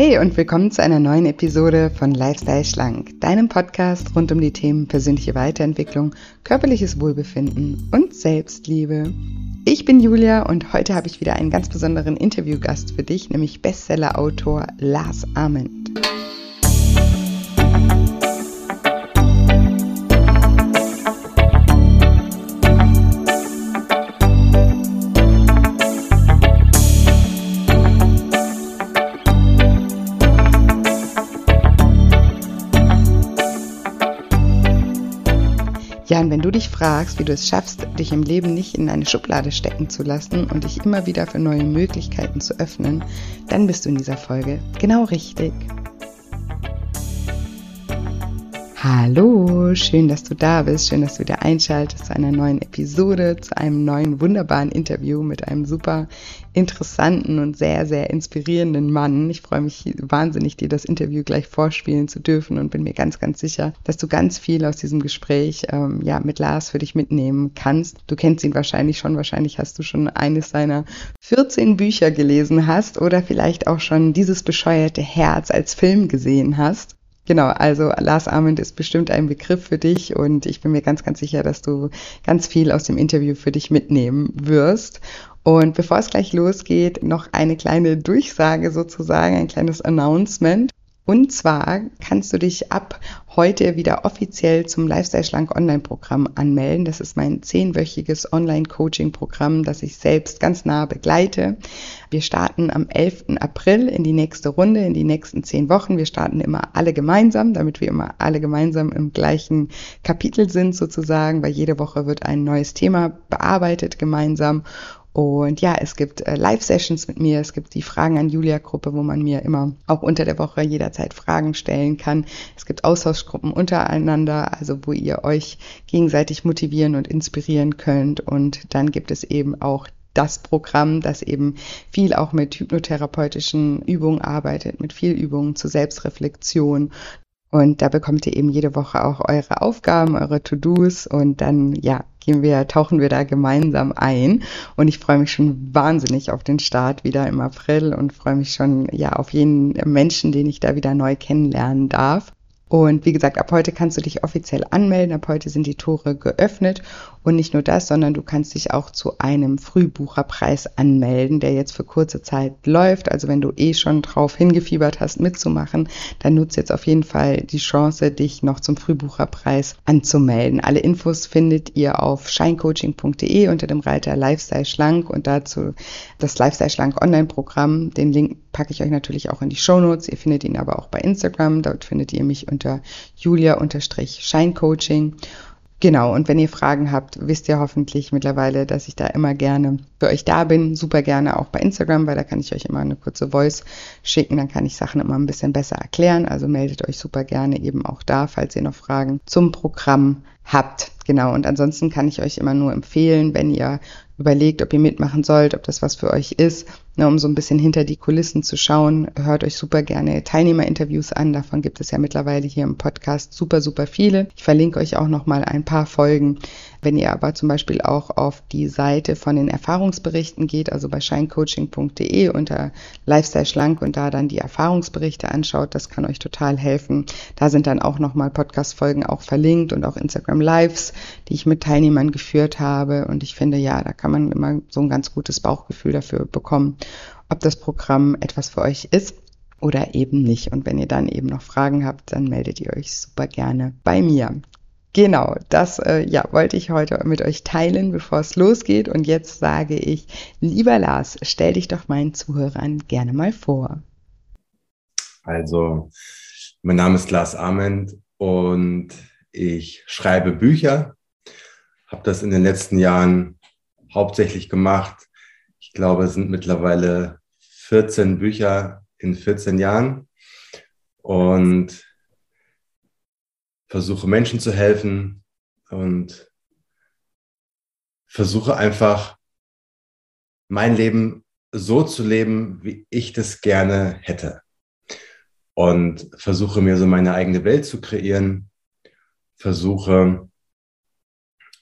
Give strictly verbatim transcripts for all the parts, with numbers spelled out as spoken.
Hi und willkommen zu einer neuen Episode von Lifestyle Schlank, deinem Podcast rund um die Themen persönliche Weiterentwicklung, körperliches Wohlbefinden und Selbstliebe. Ich bin Julia und heute habe ich wieder einen ganz besonderen Interviewgast für dich, nämlich Bestseller-Autor Lars Amend. Ja, und wenn du dich fragst, wie du es schaffst, dich im Leben nicht in eine Schublade stecken zu lassen und dich immer wieder für neue Möglichkeiten zu öffnen, dann bist du in dieser Folge genau richtig. Hallo, schön, dass du da bist, schön, dass du wieder einschaltest zu einer neuen Episode, zu einem neuen wunderbaren Interview mit einem super interessanten und sehr, sehr inspirierenden Mann. Ich freue mich wahnsinnig, dir das Interview gleich vorspielen zu dürfen und bin mir ganz, ganz sicher, dass du ganz viel aus diesem Gespräch ähm, ja, mit Lars für dich mitnehmen kannst. Du kennst ihn wahrscheinlich schon, wahrscheinlich hast du schon eines seiner vierzehn Bücher gelesen hast oder vielleicht auch schon Dieses bescheuerte Herz als Film gesehen hast. Genau, also Lars Amend ist bestimmt ein Begriff für dich und ich bin mir ganz, ganz sicher, dass du ganz viel aus dem Interview für dich mitnehmen wirst. Und bevor es gleich losgeht, noch eine kleine Durchsage sozusagen, ein kleines Announcement. Und zwar kannst du dich ab heute wieder offiziell zum Lifestyle Schlank Online-Programm anmelden. Das ist mein zehnwöchiges Online-Coaching-Programm, das ich selbst ganz nah begleite. Wir starten am elften April in die nächste Runde, in die nächsten zehn Wochen. Wir starten immer alle gemeinsam, damit wir immer alle gemeinsam im gleichen Kapitel sind sozusagen, weil jede Woche wird ein neues Thema bearbeitet gemeinsam. Und ja, es gibt äh, Live-Sessions mit mir, es gibt die Fragen an Julia-Gruppe, wo man mir immer auch unter der Woche jederzeit Fragen stellen kann. Es gibt Austauschgruppen untereinander, also wo ihr euch gegenseitig motivieren und inspirieren könnt. Und dann gibt es eben auch das Programm, das eben viel auch mit hypnotherapeutischen Übungen arbeitet, mit viel Übungen zur Selbstreflexion. Und da bekommt ihr eben jede Woche auch eure Aufgaben, eure To-Dos und dann, ja, gehen wir, tauchen wir da gemeinsam ein. Und ich freue mich schon wahnsinnig auf den Start wieder im April und freue mich schon, ja, auf jeden Menschen, den ich da wieder neu kennenlernen darf. Und wie gesagt, ab heute kannst du dich offiziell anmelden, ab heute sind die Tore geöffnet und nicht nur das, sondern du kannst dich auch zu einem Frühbucherpreis anmelden, der jetzt für kurze Zeit läuft. Also wenn du eh schon drauf hingefiebert hast, mitzumachen, dann nutzt jetzt auf jeden Fall die Chance, dich noch zum Frühbucherpreis anzumelden. Alle Infos findet ihr auf scheincoaching punkt de unter dem Reiter Lifestyle Schlank und dazu das Lifestyle Schlank Online-Programm. Den Link packe ich euch natürlich auch in die Shownotes. Ihr findet ihn aber auch bei Instagram, dort findet ihr mich unter Julia-Schein Coaching. Genau, und wenn ihr Fragen habt, wisst ihr hoffentlich mittlerweile, dass ich da immer gerne für euch da bin, super gerne auch bei Instagram, weil da kann ich euch immer eine kurze Voice schicken, dann kann ich Sachen immer ein bisschen besser erklären, also meldet euch super gerne eben auch da, falls ihr noch Fragen zum Programm habt. Genau, und ansonsten kann ich euch immer nur empfehlen, wenn ihr überlegt, ob ihr mitmachen sollt, ob das was für euch ist, ne, um so ein bisschen hinter die Kulissen zu schauen, hört euch super gerne Teilnehmerinterviews an, davon gibt es ja mittlerweile hier im Podcast super, super viele. Ich verlinke euch auch nochmal ein paar Folgen. Wenn ihr aber zum Beispiel auch auf die Seite von den Erfahrungsberichten geht, also bei scheincoaching punkt de unter Lifestyle Schlank und da dann die Erfahrungsberichte anschaut, das kann euch total helfen. Da sind dann auch nochmal Podcast-Folgen auch verlinkt und auch Instagram Lives, die ich mit Teilnehmern geführt habe und ich finde, ja, da kann man immer so ein ganz gutes Bauchgefühl dafür bekommen, ob das Programm etwas für euch ist oder eben nicht. Und wenn ihr dann eben noch Fragen habt, dann meldet ihr euch super gerne bei mir. Genau, das äh, ja, wollte ich heute mit euch teilen, bevor es losgeht. Und jetzt sage ich, lieber Lars, stell dich doch meinen Zuhörern gerne mal vor. Also, mein Name ist Lars Amend und ich schreibe Bücher, habe das in den letzten Jahren hauptsächlich gemacht. Ich glaube, es sind mittlerweile vierzehn Bücher in vierzehn Jahren und versuche Menschen zu helfen und versuche einfach mein Leben so zu leben, wie ich das gerne hätte. Und versuche mir so meine eigene Welt zu kreieren, versuche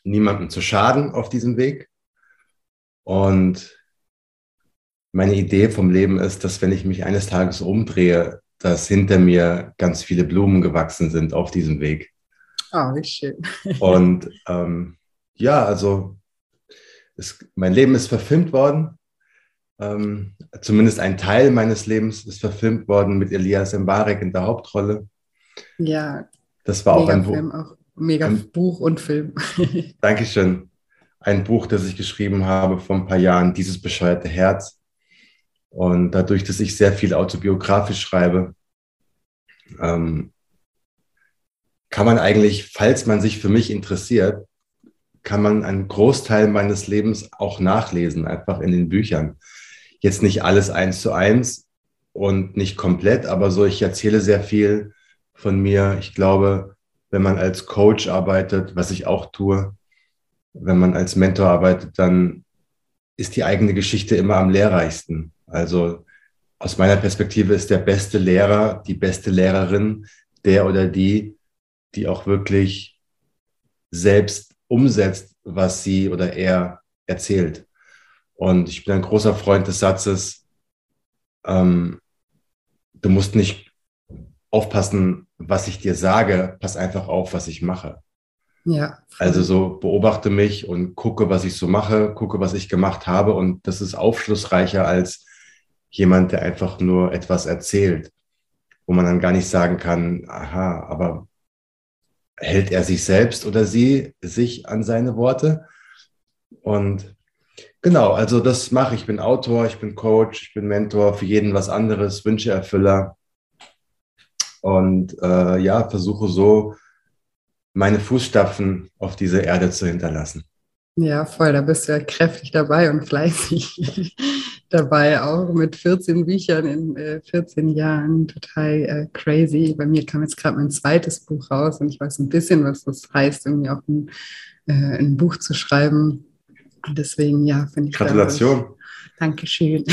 niemandem zu schaden auf diesem Weg und meine Idee vom Leben ist, dass wenn ich mich eines Tages umdrehe, dass hinter mir ganz viele Blumen gewachsen sind auf diesem Weg. Ah, oh, wie schön. Und ähm, ja, also es, mein Leben ist verfilmt worden. Ähm, zumindest ein Teil meines Lebens ist verfilmt worden mit Elias M'Barek in der Hauptrolle. Ja, das war mega auch ein Film, auch mega ein, Buch und Film. Dankeschön. Ein Buch, das ich geschrieben habe vor ein paar Jahren, Dieses bescheuerte Herz. Und dadurch, dass ich sehr viel autobiografisch schreibe, ähm, kann man eigentlich, falls man sich für mich interessiert, kann man einen Großteil meines Lebens auch nachlesen, einfach in den Büchern. Jetzt nicht alles eins zu eins und nicht komplett, aber so, ich erzähle sehr viel von mir. Ich glaube, wenn man als Coach arbeitet, was ich auch tue, wenn man als Mentor arbeitet, dann ist die eigene Geschichte immer am lehrreichsten. Also aus meiner Perspektive ist der beste Lehrer, die beste Lehrerin, der oder die, die auch wirklich selbst umsetzt, was sie oder er erzählt. Und ich bin ein großer Freund des Satzes, ähm, du musst nicht aufpassen, was ich dir sage, pass einfach auf, was ich mache. Ja. Also so beobachte mich und gucke, was ich so mache, gucke, was ich gemacht habe, und das ist aufschlussreicher als jemand, der einfach nur etwas erzählt, wo man dann gar nicht sagen kann, aha, aber hält er sich selbst oder sie sich an seine Worte? Und genau, also das mache ich. Ich bin Autor, ich bin Coach, ich bin Mentor, für jeden was anderes, Wünscheerfüller und äh, ja, versuche so, meine Fußstapfen auf diese Erde zu hinterlassen. Ja, voll, da bist du ja kräftig dabei und fleißig dabei, auch mit vierzehn Büchern in äh, vierzehn Jahren, total äh, crazy. Bei mir kam jetzt gerade mein zweites Buch raus und ich weiß ein bisschen, was das heißt, irgendwie auch ein, äh, ein Buch zu schreiben. Und deswegen, ja, finde ich... Gratulation. Dadurch, Dankeschön.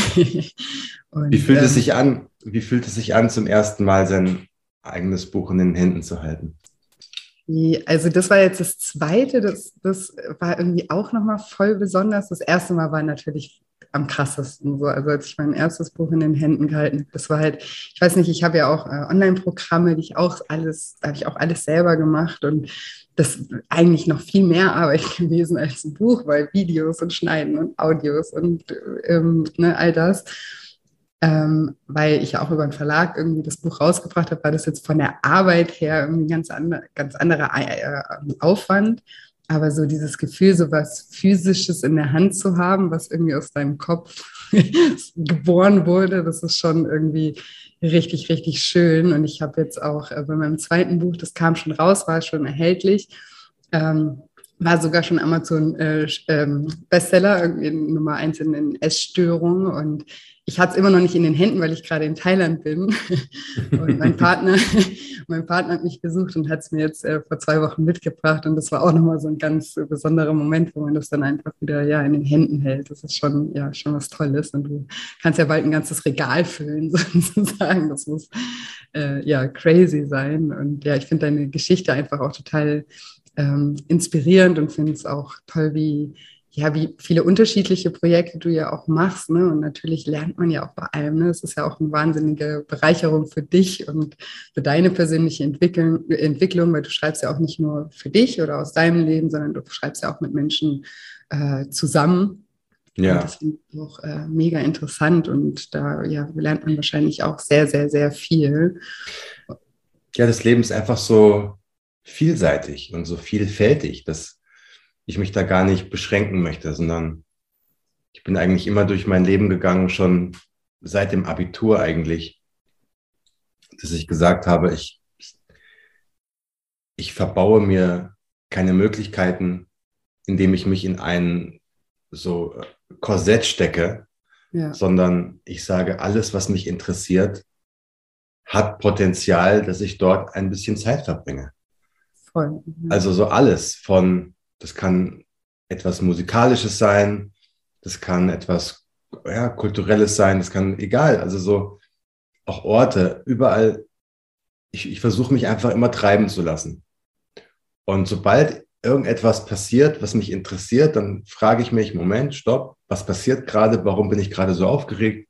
Und, Wie fühlt ähm, es sich an? Wie fühlt es sich an, zum ersten Mal sein eigenes Buch in den Händen zu halten? Also das war jetzt das Zweite, das, das war irgendwie auch nochmal voll besonders. Das erste Mal war natürlich am krassesten so. Also als ich mein erstes Buch in den Händen gehalten habe, das war halt, ich weiß nicht, ich habe ja auch äh, Online-Programme, die ich auch alles, habe ich auch alles selber gemacht, und das ist eigentlich noch viel mehr Arbeit gewesen als ein Buch, weil Videos und Schneiden und Audios und ähm, ne, all das. Ähm, weil ich ja auch über einen Verlag irgendwie das Buch rausgebracht habe, war das jetzt von der Arbeit her irgendwie ein ganz, andre, ganz anderer Aufwand. Aber so dieses Gefühl, so was Physisches in der Hand zu haben, was irgendwie aus deinem Kopf geboren wurde, das ist schon irgendwie richtig, richtig schön. Und ich habe jetzt auch bei meinem zweiten Buch, das kam schon raus, war schon erhältlich, ähm, war sogar schon Amazon äh, Bestseller, irgendwie Nummer eins in den Essstörungen, und ich hatte es immer noch nicht in den Händen, weil ich gerade in Thailand bin. Und mein Partner, mein Partner hat mich besucht und hat es mir jetzt äh, vor zwei Wochen mitgebracht. Und das war auch nochmal so ein ganz äh, besonderer Moment, wo man das dann einfach wieder ja, in den Händen hält. Das ist schon, ja, schon was Tolles. Und du kannst ja bald ein ganzes Regal füllen, sozusagen. Das muss äh, ja crazy sein. Und ja, ich finde deine Geschichte einfach auch total ähm, inspirierend und finde es auch toll, wie... ja, wie viele unterschiedliche Projekte du ja auch machst, ne? Und natürlich lernt man ja auch bei allem, ne? Es ist ja auch eine wahnsinnige Bereicherung für dich und für deine persönliche Entwicklung, Entwicklung, weil du schreibst ja auch nicht nur für dich oder aus deinem Leben, sondern du schreibst ja auch mit Menschen äh, zusammen. Ja. Und das finde ich auch äh, mega interessant, und da ja, lernt man wahrscheinlich auch sehr, sehr, sehr viel. Ja, das Leben ist einfach so vielseitig und so vielfältig, dass ich mich da gar nicht beschränken möchte, sondern ich bin eigentlich immer durch mein Leben gegangen, schon seit dem Abitur eigentlich, dass ich gesagt habe, ich, ich verbaue mir keine Möglichkeiten, indem ich mich in ein so Korsett stecke, ja. Sondern ich sage, alles, was mich interessiert, hat Potenzial, dass ich dort ein bisschen Zeit verbringe. Voll. Mhm. Also so alles von... Das kann etwas Musikalisches sein, das kann etwas ja, Kulturelles sein, das kann egal, also so auch Orte, überall. Ich, ich versuche mich einfach immer treiben zu lassen. Und sobald irgendetwas passiert, was mich interessiert, dann frage ich mich, Moment, stopp, was passiert gerade, warum bin ich gerade so aufgeregt?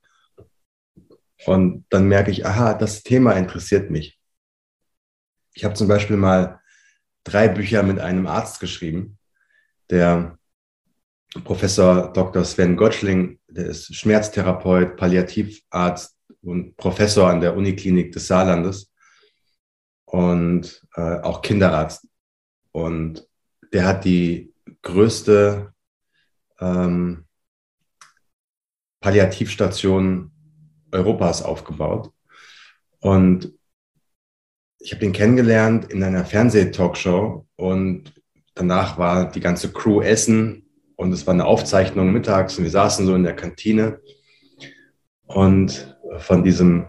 Und dann merke ich, aha, das Thema interessiert mich. Ich habe zum Beispiel mal drei Bücher mit einem Arzt geschrieben, der Professor Doktor Sven Gottschling, der ist Schmerztherapeut, Palliativarzt und Professor an der Uniklinik des Saarlandes und äh, auch Kinderarzt. Und der hat die größte ähm, Palliativstation Europas aufgebaut. Und ich habe den kennengelernt in einer Fernseh-Talkshow und danach war die ganze Crew essen und es war eine Aufzeichnung mittags und wir saßen so in der Kantine und von diesem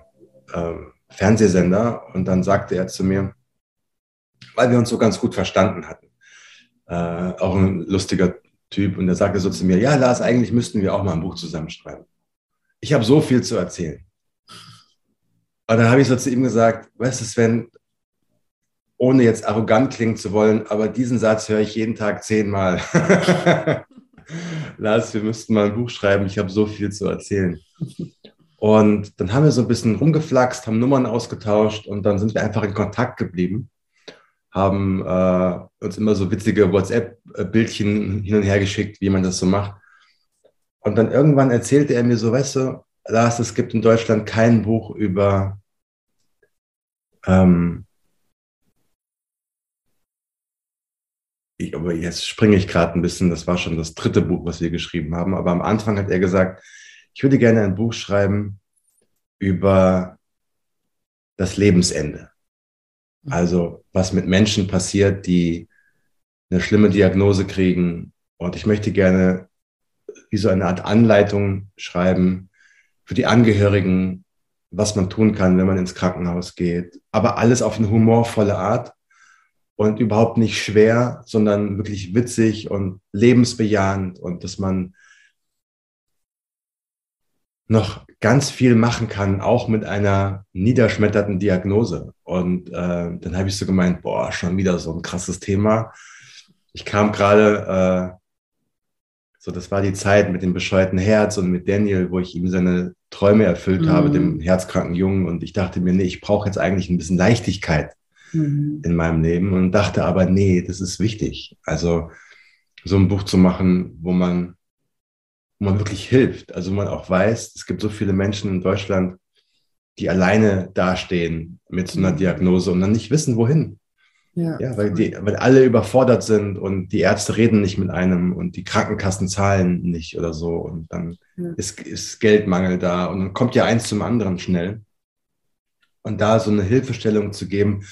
äh, Fernsehsender und dann sagte er zu mir, weil wir uns so ganz gut verstanden hatten, äh, auch ein lustiger Typ, und er sagte so zu mir, ja Lars, eigentlich müssten wir auch mal ein Buch zusammenschreiben. Ich habe so viel zu erzählen. Und dann habe ich so zu ihm gesagt, weißt du Sven, ohne jetzt arrogant klingen zu wollen, aber diesen Satz höre ich jeden Tag zehnmal. Lars, wir müssten mal ein Buch schreiben, ich habe so viel zu erzählen. Und dann haben wir so ein bisschen rumgeflaxt, haben Nummern ausgetauscht und dann sind wir einfach in Kontakt geblieben, haben äh, uns immer so witzige WhatsApp-Bildchen hin und her geschickt, wie man das so macht. Und dann irgendwann erzählte er mir so, weißt du, Lars, es gibt in Deutschland kein Buch über ähm, ich, aber jetzt springe ich gerade ein bisschen, das war schon das dritte Buch, was wir geschrieben haben, aber am Anfang hat er gesagt, ich würde gerne ein Buch schreiben über das Lebensende. Also was mit Menschen passiert, die eine schlimme Diagnose kriegen, und ich möchte gerne wie so eine Art Anleitung schreiben für die Angehörigen, was man tun kann, wenn man ins Krankenhaus geht. Aber alles auf eine humorvolle Art und überhaupt nicht schwer, sondern wirklich witzig und lebensbejahend und dass man noch ganz viel machen kann, auch mit einer niederschmetternden Diagnose. Und äh, dann habe ich so gemeint, boah, schon wieder so ein krasses Thema. Ich kam gerade... Äh, So, das war die Zeit mit dem bescheuerten Herz und mit Daniel, wo ich ihm seine Träume erfüllt mhm. habe, dem herzkranken Jungen. Und ich dachte mir, nee, ich brauche jetzt eigentlich ein bisschen Leichtigkeit mhm. in meinem Leben. Und dachte aber, nee, das ist wichtig. Also so ein Buch zu machen, wo man, wo man wirklich hilft. Also man auch weiß, es gibt so viele Menschen in Deutschland, die alleine dastehen mit so einer Diagnose und dann nicht wissen, wohin. Ja, ja, weil, die, weil alle überfordert sind und die Ärzte reden nicht mit einem und die Krankenkassen zahlen nicht oder so und dann ja. ist, ist Geldmangel da und dann kommt ja eins zum anderen schnell. Und da so eine Hilfestellung zu geben,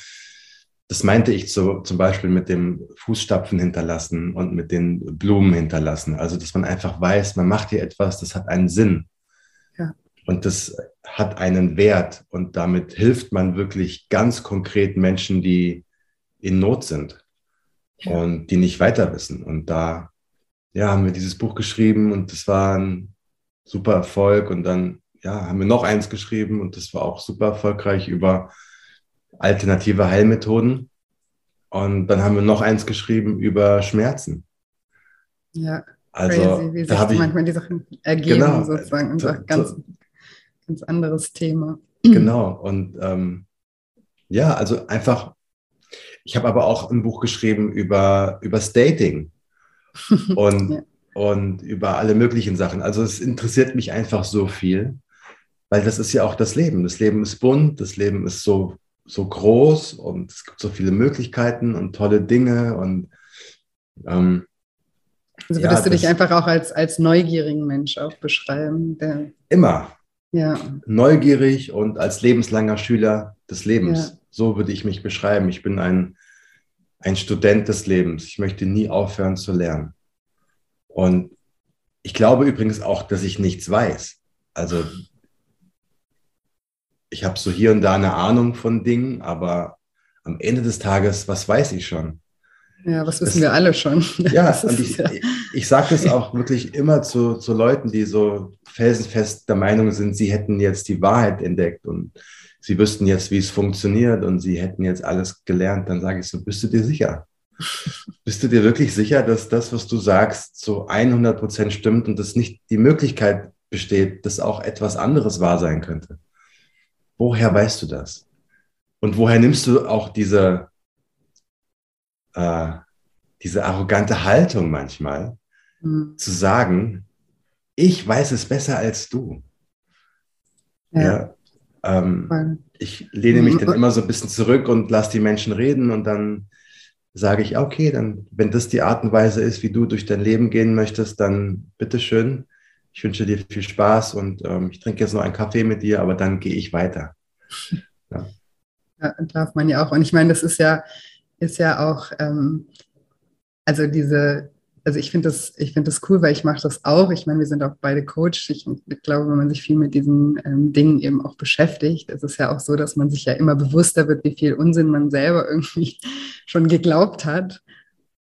das meinte ich so, zum Beispiel mit dem Fußstapfen hinterlassen und mit den Blumen hinterlassen. Also, dass man einfach weiß, man macht hier etwas, das hat einen Sinn. Ja. Und das hat einen Wert und damit hilft man wirklich ganz konkret Menschen, die in Not sind ja. und die nicht weiter wissen. Und da ja, haben wir dieses Buch geschrieben und das war ein super Erfolg. Und dann ja, haben wir noch eins geschrieben und das war auch super erfolgreich über alternative Heilmethoden. Und dann haben wir noch eins geschrieben über Schmerzen. Ja, also, crazy, wie da sich manchmal die Sachen ergeben, genau, sozusagen. Unser ganz, ganz anderes Thema. Genau. Und ähm, ja, also einfach... Ich habe aber auch ein Buch geschrieben über, über Dating und, ja. und über alle möglichen Sachen. Also es interessiert mich einfach so viel, weil das ist ja auch das Leben. Das Leben ist bunt, das Leben ist so, so groß und es gibt so viele Möglichkeiten und tolle Dinge. Und, ähm, also würdest ja, du dich einfach auch als, als neugierigen Mensch auch beschreiben? Der, immer. Ja. Neugierig und als lebenslanger Schüler des Lebens. Ja. So würde ich mich beschreiben. Ich bin ein, ein Student des Lebens. Ich möchte nie aufhören zu lernen. Und ich glaube übrigens auch, dass ich nichts weiß. Also ich habe so hier und da eine Ahnung von Dingen, aber am Ende des Tages, was weiß ich schon? Ja, was wissen das, wir alle schon. Ja, das und ich, ja. ich, ich sage das auch wirklich immer zu, zu Leuten, die so felsenfest der Meinung sind, sie hätten jetzt die Wahrheit entdeckt und sie wüssten jetzt, wie es funktioniert und sie hätten jetzt alles gelernt, dann sage ich so, bist du dir sicher? Bist du dir wirklich sicher, dass das, was du sagst, zu hundert Prozent stimmt und es nicht die Möglichkeit besteht, dass auch etwas anderes wahr sein könnte? Woher weißt du das? Und woher nimmst du auch diese, äh, diese arrogante Haltung manchmal, mhm. zu sagen, ich weiß es besser als du? Ja. ja ähm, ich lehne mich dann immer so ein bisschen zurück und lasse die Menschen reden und dann sage ich, okay, dann, wenn das die Art und Weise ist, wie du durch dein Leben gehen möchtest, dann bitteschön, ich wünsche dir viel Spaß und ähm, ich trinke jetzt noch einen Kaffee mit dir, aber dann gehe ich weiter. Ja. Ja, darf man ja auch. Und ich meine, das ist ja, ist ja auch, ähm, also diese, also ich finde das, ich finde das cool, weil ich mache das auch. Ich meine, wir sind auch beide Coach. Ich, ich glaube, wenn man sich viel mit diesen ähm, Dingen eben auch beschäftigt, ist es ja auch so, dass man sich ja immer bewusster wird, wie viel Unsinn man selber irgendwie schon geglaubt hat.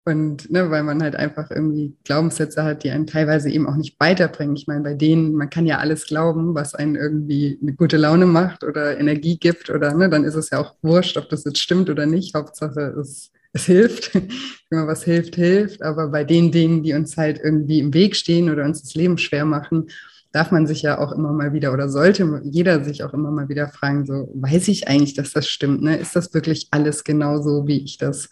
Und ne, weil man halt einfach irgendwie Glaubenssätze hat, die einen teilweise eben auch nicht weiterbringen. Ich meine, bei denen, man kann ja alles glauben, was einen irgendwie eine gute Laune macht oder Energie gibt oder ne, dann ist es ja auch wurscht, ob das jetzt stimmt oder nicht. Hauptsache, es, es hilft. Wenn man was hilft, hilft. Aber bei den Dingen, die uns halt irgendwie im Weg stehen oder uns das Leben schwer machen, darf man sich ja auch immer mal wieder oder sollte jeder sich auch immer mal wieder fragen, so, weiß ich eigentlich, dass das stimmt? Ne? Ist das wirklich alles genauso, wie ich das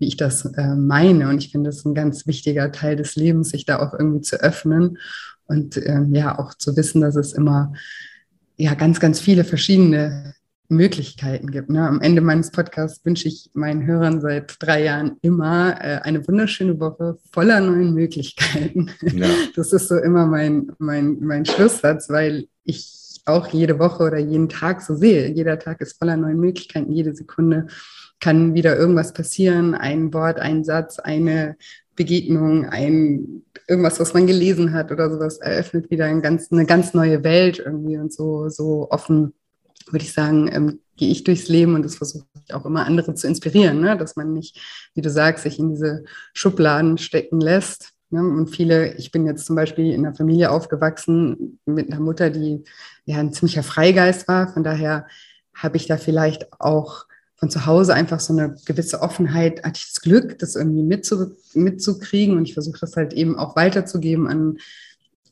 wie ich das meine. Und ich finde, es ist ein ganz wichtiger Teil des Lebens, sich da auch irgendwie zu öffnen und ähm, ja auch zu wissen, dass es immer ja ganz, ganz viele verschiedene Möglichkeiten gibt. Ne? Am Ende meines Podcasts wünsche ich meinen Hörern seit drei Jahren immer äh, eine wunderschöne Woche voller neuen Möglichkeiten. Ja. Das ist so immer mein, mein, mein Schlusssatz, weil ich auch jede Woche oder jeden Tag so sehe. Jeder Tag ist voller neuen Möglichkeiten, jede Sekunde kann wieder irgendwas passieren, ein Wort, ein Satz, eine Begegnung, ein irgendwas, was man gelesen hat oder sowas, eröffnet wieder ein ganz, eine ganz neue Welt irgendwie. Und so, so offen, würde ich sagen, ähm, gehe ich durchs Leben und das versuche ich auch immer, andere zu inspirieren, ne? Dass man nicht, wie du sagst, sich in diese Schubladen stecken lässt. Ne? Und viele, ich bin jetzt zum Beispiel in einer Familie aufgewachsen mit einer Mutter, die ja ein ziemlicher Freigeist war, von daher habe ich da vielleicht auch von zu Hause einfach so eine gewisse Offenheit, hatte ich das Glück, das irgendwie mitzu, mitzukriegen und ich versuche das halt eben auch weiterzugeben an,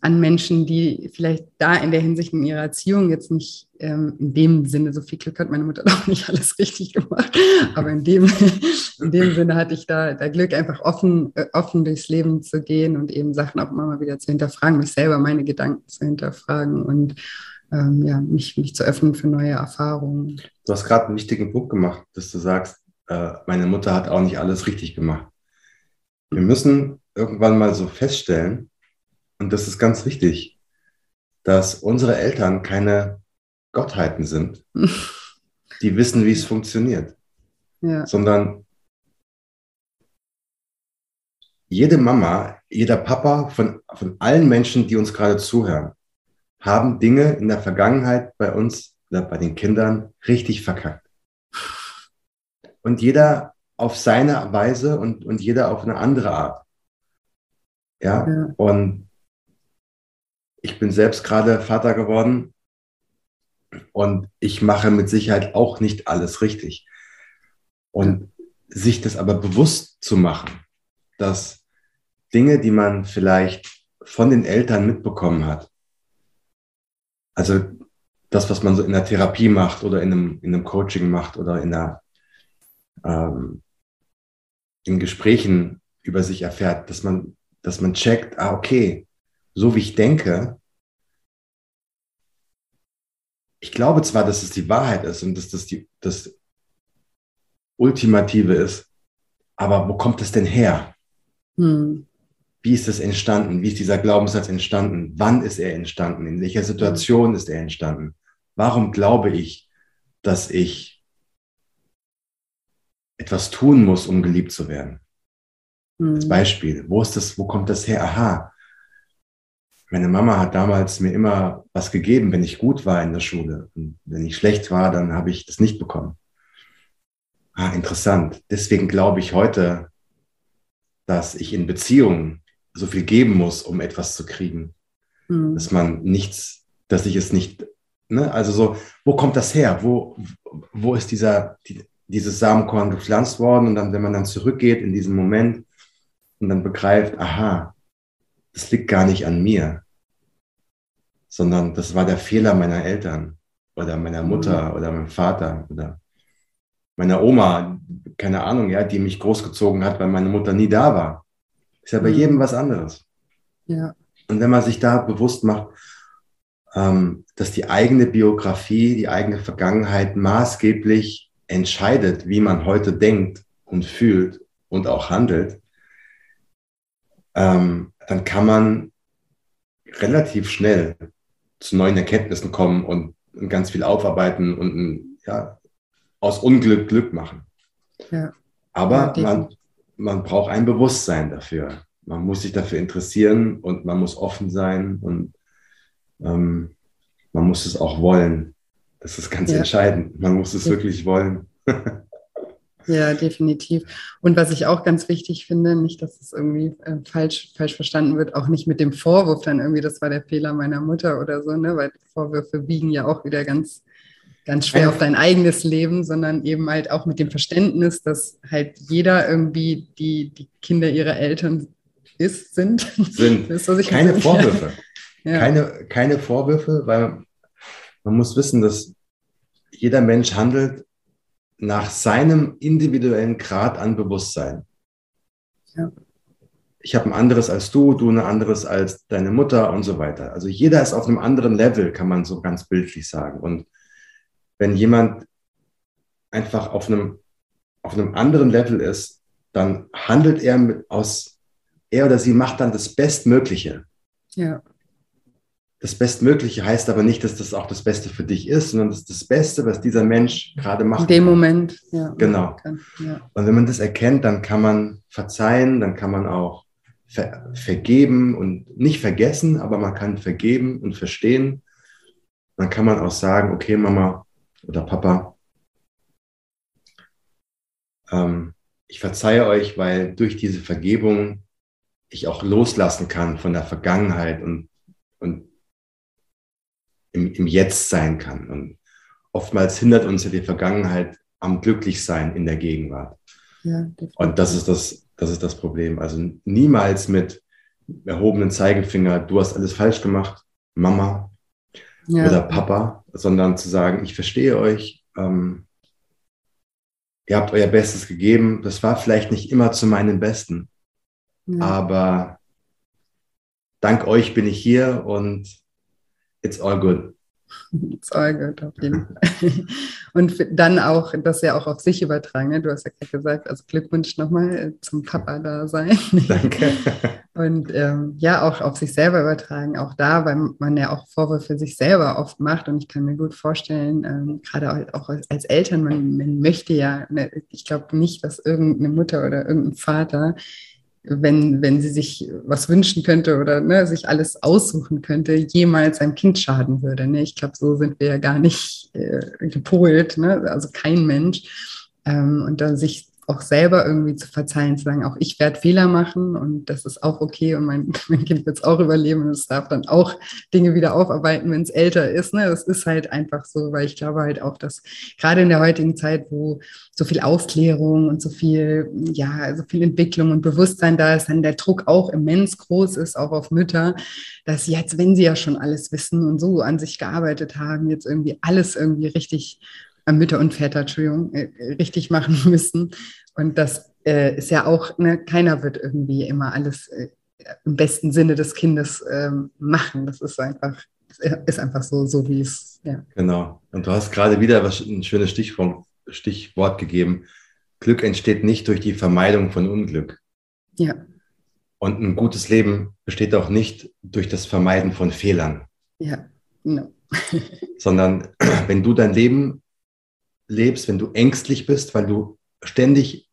an Menschen, die vielleicht da in der Hinsicht in ihrer Erziehung jetzt nicht ähm, in dem Sinne so viel Glück hat. Meine Mutter hat auch nicht alles richtig gemacht, aber in dem, in dem Sinne hatte ich da, da Glück, einfach offen, äh, offen durchs Leben zu gehen und eben Sachen auch immer mal wieder zu hinterfragen, mich selber, meine Gedanken zu hinterfragen und Ähm, ja, mich, mich zu öffnen für neue Erfahrungen. Du hast gerade einen wichtigen Punkt gemacht, dass du sagst, äh, meine Mutter hat auch nicht alles richtig gemacht. Wir müssen irgendwann mal so feststellen, und das ist ganz wichtig, dass unsere Eltern keine Gottheiten sind, die wissen, wie es funktioniert, ja. Sondern jede Mama, jeder Papa von, von allen Menschen, die uns gerade zuhören, haben Dinge in der Vergangenheit bei uns oder bei den Kindern richtig verkackt. Und jeder auf seine Weise und, und jeder auf eine andere Art. Ja, ja. Und ich bin selbst gerade Vater geworden und ich mache mit Sicherheit auch nicht alles richtig. Und sich das aber bewusst zu machen, dass Dinge, die man vielleicht von den Eltern mitbekommen hat, also das, was man so in der Therapie macht oder in einem, in einem Coaching macht oder in, einer, ähm, in Gesprächen über sich erfährt, dass man, dass man checkt, ah, okay, so wie ich denke, ich glaube zwar, dass es die Wahrheit ist und dass das die, das Ultimative ist, aber wo kommt das denn her? Hm. Wie ist das entstanden? Wie ist dieser Glaubenssatz entstanden? Wann ist er entstanden? In welcher Situation ist er entstanden? Warum glaube ich, dass ich etwas tun muss, um geliebt zu werden? Mhm. Als Beispiel, wo ist das, wo kommt das her? Aha, meine Mama hat damals mir immer was gegeben, wenn ich gut war in der Schule. Und wenn ich schlecht war, dann habe ich das nicht bekommen. Ah, interessant. Deswegen glaube ich heute, dass ich in Beziehungen so viel geben muss, um etwas zu kriegen, mhm. dass man nichts, dass ich es nicht, ne, also so, wo kommt das her, wo, wo ist dieser, die, dieses Samenkorn gepflanzt worden und dann, wenn man dann zurückgeht in diesen Moment und dann begreift, aha, das liegt gar nicht an mir, sondern das war der Fehler meiner Eltern oder meiner Mutter mhm. oder meinem Vater oder meiner Oma, keine Ahnung, ja, die mich großgezogen hat, weil meine Mutter nie da war. Ist ja bei mhm. jedem was anderes. Ja. Und wenn man sich da bewusst macht, ähm, dass die eigene Biografie, die eigene Vergangenheit maßgeblich entscheidet, wie man heute denkt und fühlt und auch handelt, ähm, dann kann man relativ schnell zu neuen Erkenntnissen kommen und, und ganz viel aufarbeiten und ja, aus Unglück Glück machen. Ja. Aber ja, man, man braucht ein Bewusstsein dafür. Man muss sich dafür interessieren und man muss offen sein und ähm, man muss es auch wollen. Das ist ganz ja. entscheidend. Man muss es ja. wirklich wollen. Ja, definitiv. Und was ich auch ganz wichtig finde, nicht, dass es irgendwie äh, falsch, falsch verstanden wird, auch nicht mit dem Vorwurf dann irgendwie, das war der Fehler meiner Mutter oder so, ne? Weil Vorwürfe biegen ja auch wieder ganz, ganz schwer auf dein eigenes Leben, sondern eben halt auch mit dem Verständnis, dass halt jeder irgendwie die, die Kinder ihrer Eltern ist, sind. sind. Das, was ich keine gesagt. Vorwürfe. Ja. Keine, keine Vorwürfe, weil man muss wissen, dass jeder Mensch handelt nach seinem individuellen Grad an Bewusstsein. Ja. Ich habe ein anderes als du, du ein anderes als deine Mutter und so weiter. Also jeder ist auf einem anderen Level, kann man so ganz bildlich sagen. Und wenn jemand einfach auf einem, auf einem anderen Level ist, dann handelt er mit aus, er oder sie macht dann das Bestmögliche. Ja. Das Bestmögliche heißt aber nicht, dass das auch das Beste für dich ist, sondern das ist das Beste, was dieser Mensch gerade macht. In dem Moment, ja. Genau. Kann, ja. Und wenn man das erkennt, dann kann man verzeihen, dann kann man auch ver- vergeben und nicht vergessen, aber man kann vergeben und verstehen. Dann kann man auch sagen, okay, Mama oder Papa, ähm, ich verzeihe euch, weil durch diese Vergebung ich auch loslassen kann von der Vergangenheit und, und im, im Jetzt sein kann. Und oftmals hindert uns ja die Vergangenheit am Glücklichsein in der Gegenwart. Ja, definitiv. Und das ist das, das ist das Problem. Also niemals mit erhobenem Zeigefinger, du hast alles falsch gemacht, Mama ja. oder Papa, sondern zu sagen, ich verstehe euch, ähm, ihr habt euer Bestes gegeben, das war vielleicht nicht immer zu meinem Besten, ja. aber dank euch bin ich hier und it's all good. It's all good, auf jeden Fall. Und dann auch, das ja auch auf sich übertragen, ne? Du hast ja gerade gesagt, also Glückwunsch nochmal zum Papa-Dasein. Danke. Und ähm, ja, auch auf sich selber übertragen, auch da, weil man ja auch Vorwürfe sich selber oft macht und ich kann mir gut vorstellen, ähm, gerade auch als Eltern, man, man möchte ja, ne, ich glaube nicht, dass irgendeine Mutter oder irgendein Vater, wenn, wenn sie sich was wünschen könnte oder ne, sich alles aussuchen könnte, jemals einem Kind schaden würde. Ne? Ich glaube, so sind wir ja gar nicht äh, gepolt, ne? Also kein Mensch. Ähm, und dann sich auch selber irgendwie zu verzeihen, zu sagen, auch ich werde Fehler machen und das ist auch okay und mein, mein Kind wird es auch überleben und es darf dann auch Dinge wieder aufarbeiten, wenn es älter ist. Ne? Das ist halt einfach so, weil ich glaube halt auch, dass gerade in der heutigen Zeit, wo so viel Aufklärung und so viel, ja, so viel Entwicklung und Bewusstsein da ist, dann der Druck auch immens groß ist, auch auf Mütter, dass jetzt, wenn sie ja schon alles wissen und so an sich gearbeitet haben, jetzt irgendwie alles irgendwie richtig Mütter und Väter, Entschuldigung, richtig machen müssen. Und das äh, ist ja auch, ne, keiner wird irgendwie immer alles äh, im besten Sinne des Kindes ähm, machen. Das ist einfach, ist einfach so, so wie es, ja. Genau. Und du hast gerade wieder was, ein schönes Stichwort, Stichwort gegeben. Glück entsteht nicht durch die Vermeidung von Unglück. Ja. Und ein gutes Leben besteht auch nicht durch das Vermeiden von Fehlern. Ja, genau. Sondern wenn du dein Leben lebst, wenn du ängstlich bist, weil du ständig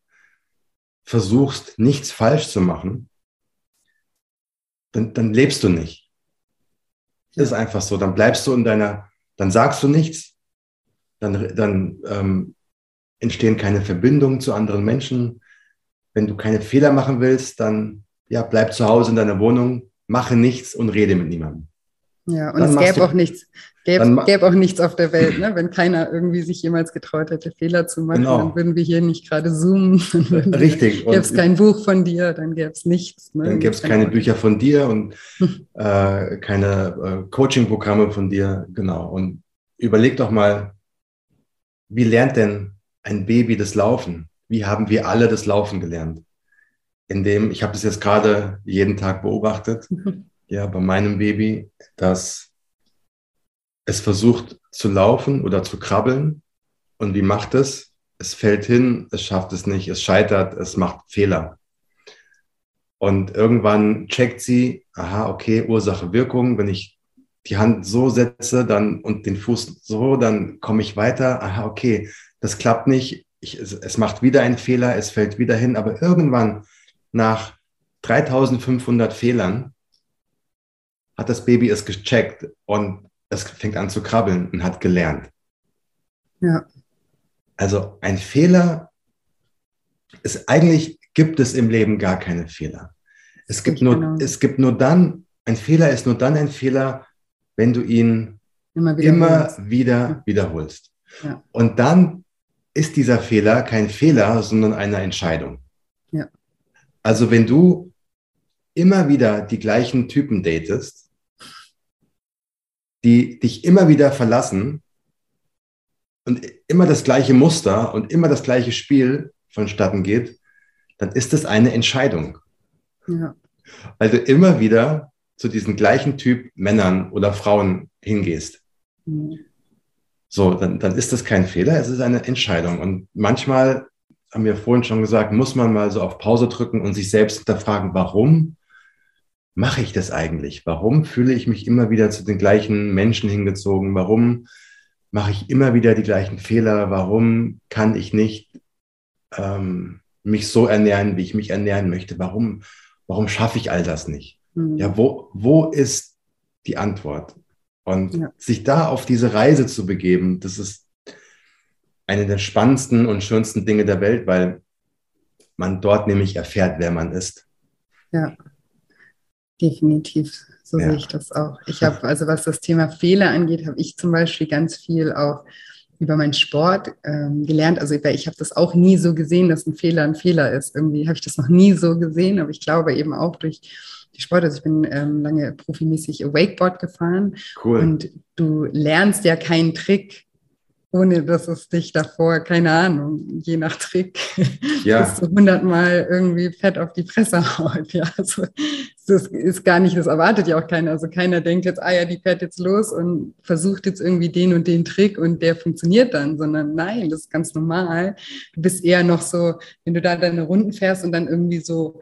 versuchst, nichts falsch zu machen, dann, dann lebst du nicht. Das ist einfach so. Dann bleibst du in deiner, dann sagst du nichts, dann, dann ähm, entstehen keine Verbindungen zu anderen Menschen. Wenn du keine Fehler machen willst, dann ja, bleib zu Hause in deiner Wohnung, mache nichts und rede mit niemandem. Ja, und dann es gäbe auch nichts, Gäbe, gäbe auch nichts auf der Welt, ne? Wenn keiner irgendwie sich jemals getraut hätte, Fehler zu machen, genau. Dann würden wir hier nicht gerade zoomen. Richtig. Gäbe es kein Buch von dir, dann gäbe es nichts. Ne? Dann gäbe es keine Bücher von dir und äh, keine äh, Coaching-Programme von dir. Genau. Und überleg doch mal, wie lernt denn ein Baby das Laufen? Wie haben wir alle das Laufen gelernt? Indem, ich habe das jetzt gerade jeden Tag beobachtet, ja, bei meinem Baby, dass es versucht zu laufen oder zu krabbeln. Und wie macht es? Es fällt hin, es schafft es nicht, es scheitert, es macht Fehler. Und irgendwann checkt sie, aha, okay, Ursache, Wirkung. Wenn ich die Hand so setze dann und den Fuß so, dann komme ich weiter. Aha, okay, das klappt nicht. Ich, es, es macht wieder einen Fehler, es fällt wieder hin. Aber irgendwann, nach dreitausendfünfhundert Fehlern, hat das Baby es gecheckt und es fängt an zu krabbeln und hat gelernt. Ja. Also ein Fehler ist eigentlich, gibt es im Leben gar keine Fehler. Es gibt nur, genau. es gibt nur dann, ein Fehler ist nur dann ein Fehler, wenn du ihn immer, wieder, immer wieder wiederholst. Ja. Und dann ist dieser Fehler kein Fehler, sondern eine Entscheidung. Ja. Also wenn du immer wieder die gleichen Typen datest, die dich immer wieder verlassen und immer das gleiche Muster und immer das gleiche Spiel vonstatten geht, dann ist das eine Entscheidung. Ja. Weil du immer wieder zu diesem gleichen Typ Männern oder Frauen hingehst. Mhm. So, dann, dann ist das kein Fehler, es ist eine Entscheidung. Und manchmal, haben wir vorhin schon gesagt, muss man mal so auf Pause drücken und sich selbst hinterfragen, warum mache ich das eigentlich? Warum fühle ich mich immer wieder zu den gleichen Menschen hingezogen? Warum mache ich immer wieder die gleichen Fehler? Warum kann ich nicht ähm, mich so ernähren, wie ich mich ernähren möchte? Warum, warum schaffe ich all das nicht? Mhm. Ja, wo, wo ist die Antwort? Und ja. sich da auf diese Reise zu begeben, das ist eine der spannendsten und schönsten Dinge der Welt, weil man dort nämlich erfährt, wer man ist. Ja. Definitiv, so ja. sehe ich das auch. Ich habe, also was das Thema Fehler angeht, habe ich zum Beispiel ganz viel auch über meinen Sport ähm, gelernt. Also ich habe das auch nie so gesehen, dass ein Fehler ein Fehler ist. Irgendwie habe ich das noch nie so gesehen, aber ich glaube eben auch durch die Sport. Also ich bin ähm, lange profimäßig Wakeboard gefahren. Cool. Und du lernst ja keinen Trick, ohne dass es dich davor, keine Ahnung, je nach Trick, ja. bis zu hundertmal irgendwie fett auf die Fresse haut. Ja, also das ist gar nicht, das erwartet ja auch keiner. Also keiner denkt jetzt, ah ja, die fährt jetzt los und versucht jetzt irgendwie den und den Trick und der funktioniert dann, sondern nein, das ist ganz normal. Du bist eher noch so, wenn du da deine Runden fährst und dann irgendwie so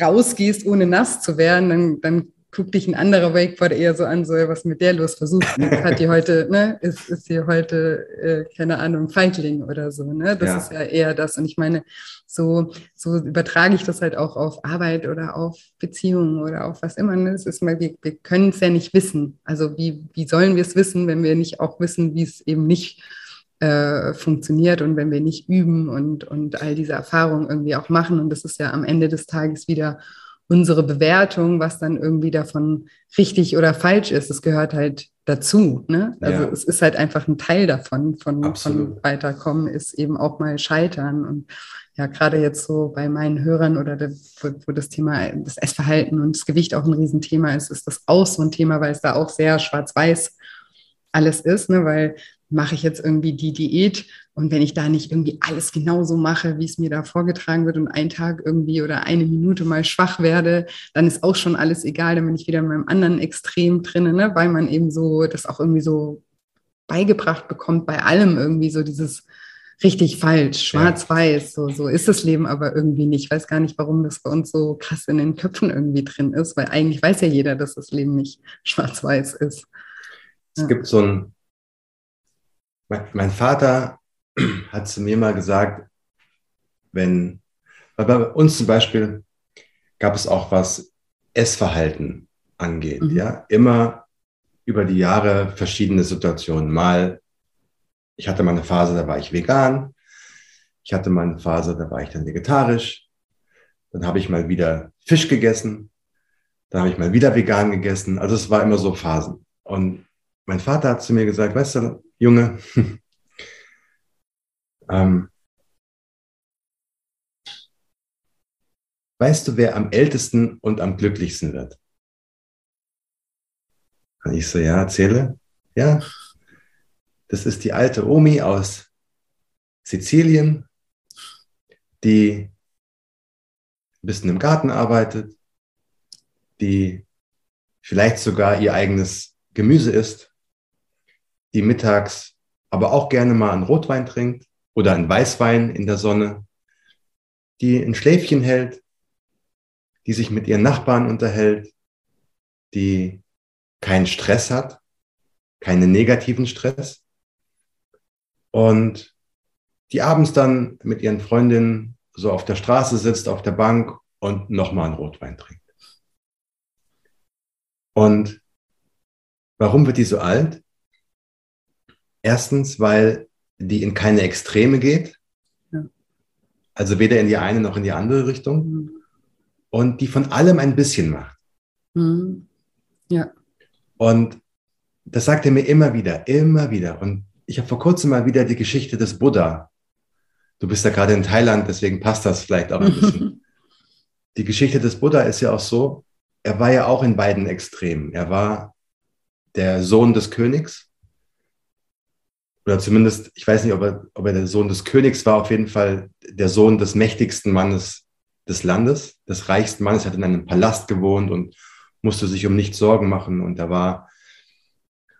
rausgehst, ohne nass zu werden, dann, dann guckt dich ein anderer Wakeboarder eher so an, so, was mit der los versucht, hat die heute, ne, ist, ist sie heute, äh, keine Ahnung, Feigling oder so, ne, das ja. ist ja eher das. Und ich meine, so, so übertrage ich das halt auch auf Arbeit oder auf Beziehungen oder auf was immer, ne, es ist mal, wir, wir können es ja nicht wissen, also wie, wie sollen wir es wissen, wenn wir nicht auch wissen, wie es eben nicht Äh, funktioniert und wenn wir nicht üben und, und all diese Erfahrungen irgendwie auch machen. Und das ist ja am Ende des Tages wieder unsere Bewertung, was dann irgendwie davon richtig oder falsch ist. Es gehört halt dazu, ne? Also ja. es ist halt einfach ein Teil davon, von, von Weiterkommen ist eben auch mal Scheitern. Und ja, gerade jetzt so bei meinen Hörern oder der, wo, wo das Thema das Essverhalten und das Gewicht auch ein Riesenthema ist, ist das auch so ein Thema, weil es da auch sehr schwarz-weiß alles ist, ne? Weil mache ich jetzt irgendwie die Diät und wenn ich da nicht irgendwie alles genauso mache, wie es mir da vorgetragen wird und einen Tag irgendwie oder eine Minute mal schwach werde, dann ist auch schon alles egal, dann bin ich wieder in meinem anderen Extrem drin, ne? Weil man eben so das auch irgendwie so beigebracht bekommt, bei allem irgendwie so dieses richtig falsch, schwarz-weiß, so, so ist das Leben aber irgendwie nicht. Ich weiß gar nicht, warum das bei uns so krass in den Köpfen irgendwie drin ist, weil eigentlich weiß ja jeder, dass das Leben nicht schwarz-weiß ist. Es ja. gibt so ein Mein Vater hat zu mir mal gesagt, wenn, weil bei uns zum Beispiel gab es auch was Essverhalten angeht, mhm. ja, immer über die Jahre verschiedene Situationen. Mal, ich hatte mal eine Phase, da war ich vegan, ich hatte mal eine Phase, da war ich dann vegetarisch, dann habe ich mal wieder Fisch gegessen, dann habe ich mal wieder vegan gegessen, also es war immer so Phasen. Und mein Vater hat zu mir gesagt, weißt du, Junge, ähm, weißt du, wer am ältesten und am glücklichsten wird? Und ich so, ja, erzähle. Ja, das ist die alte Omi aus Sizilien, die ein bisschen im Garten arbeitet, die vielleicht sogar ihr eigenes Gemüse isst, die mittags aber auch gerne mal einen Rotwein trinkt oder einen Weißwein in der Sonne, die ein Schläfchen hält, die sich mit ihren Nachbarn unterhält, die keinen Stress hat, keinen negativen Stress und die abends dann mit ihren Freundinnen so auf der Straße sitzt, auf der Bank und nochmal einen Rotwein trinkt. Und warum wird die so alt? Erstens, weil die in keine Extreme geht, also weder in die eine noch in die andere Richtung, und die von allem ein bisschen macht. Mhm. Ja. Und das sagt er mir immer wieder, immer wieder. Und ich habe vor kurzem mal wieder die Geschichte des Buddha. Du bist ja gerade in Thailand, deswegen passt das vielleicht auch ein bisschen. Die Geschichte des Buddha ist ja auch so, er war ja auch in beiden Extremen. Er war der Sohn des Königs. Oder zumindest, ich weiß nicht, ob er, ob er der Sohn des Königs war, auf jeden Fall der Sohn des mächtigsten Mannes des Landes, des reichsten Mannes, hat in einem Palast gewohnt und musste sich um nichts Sorgen machen. Und er war,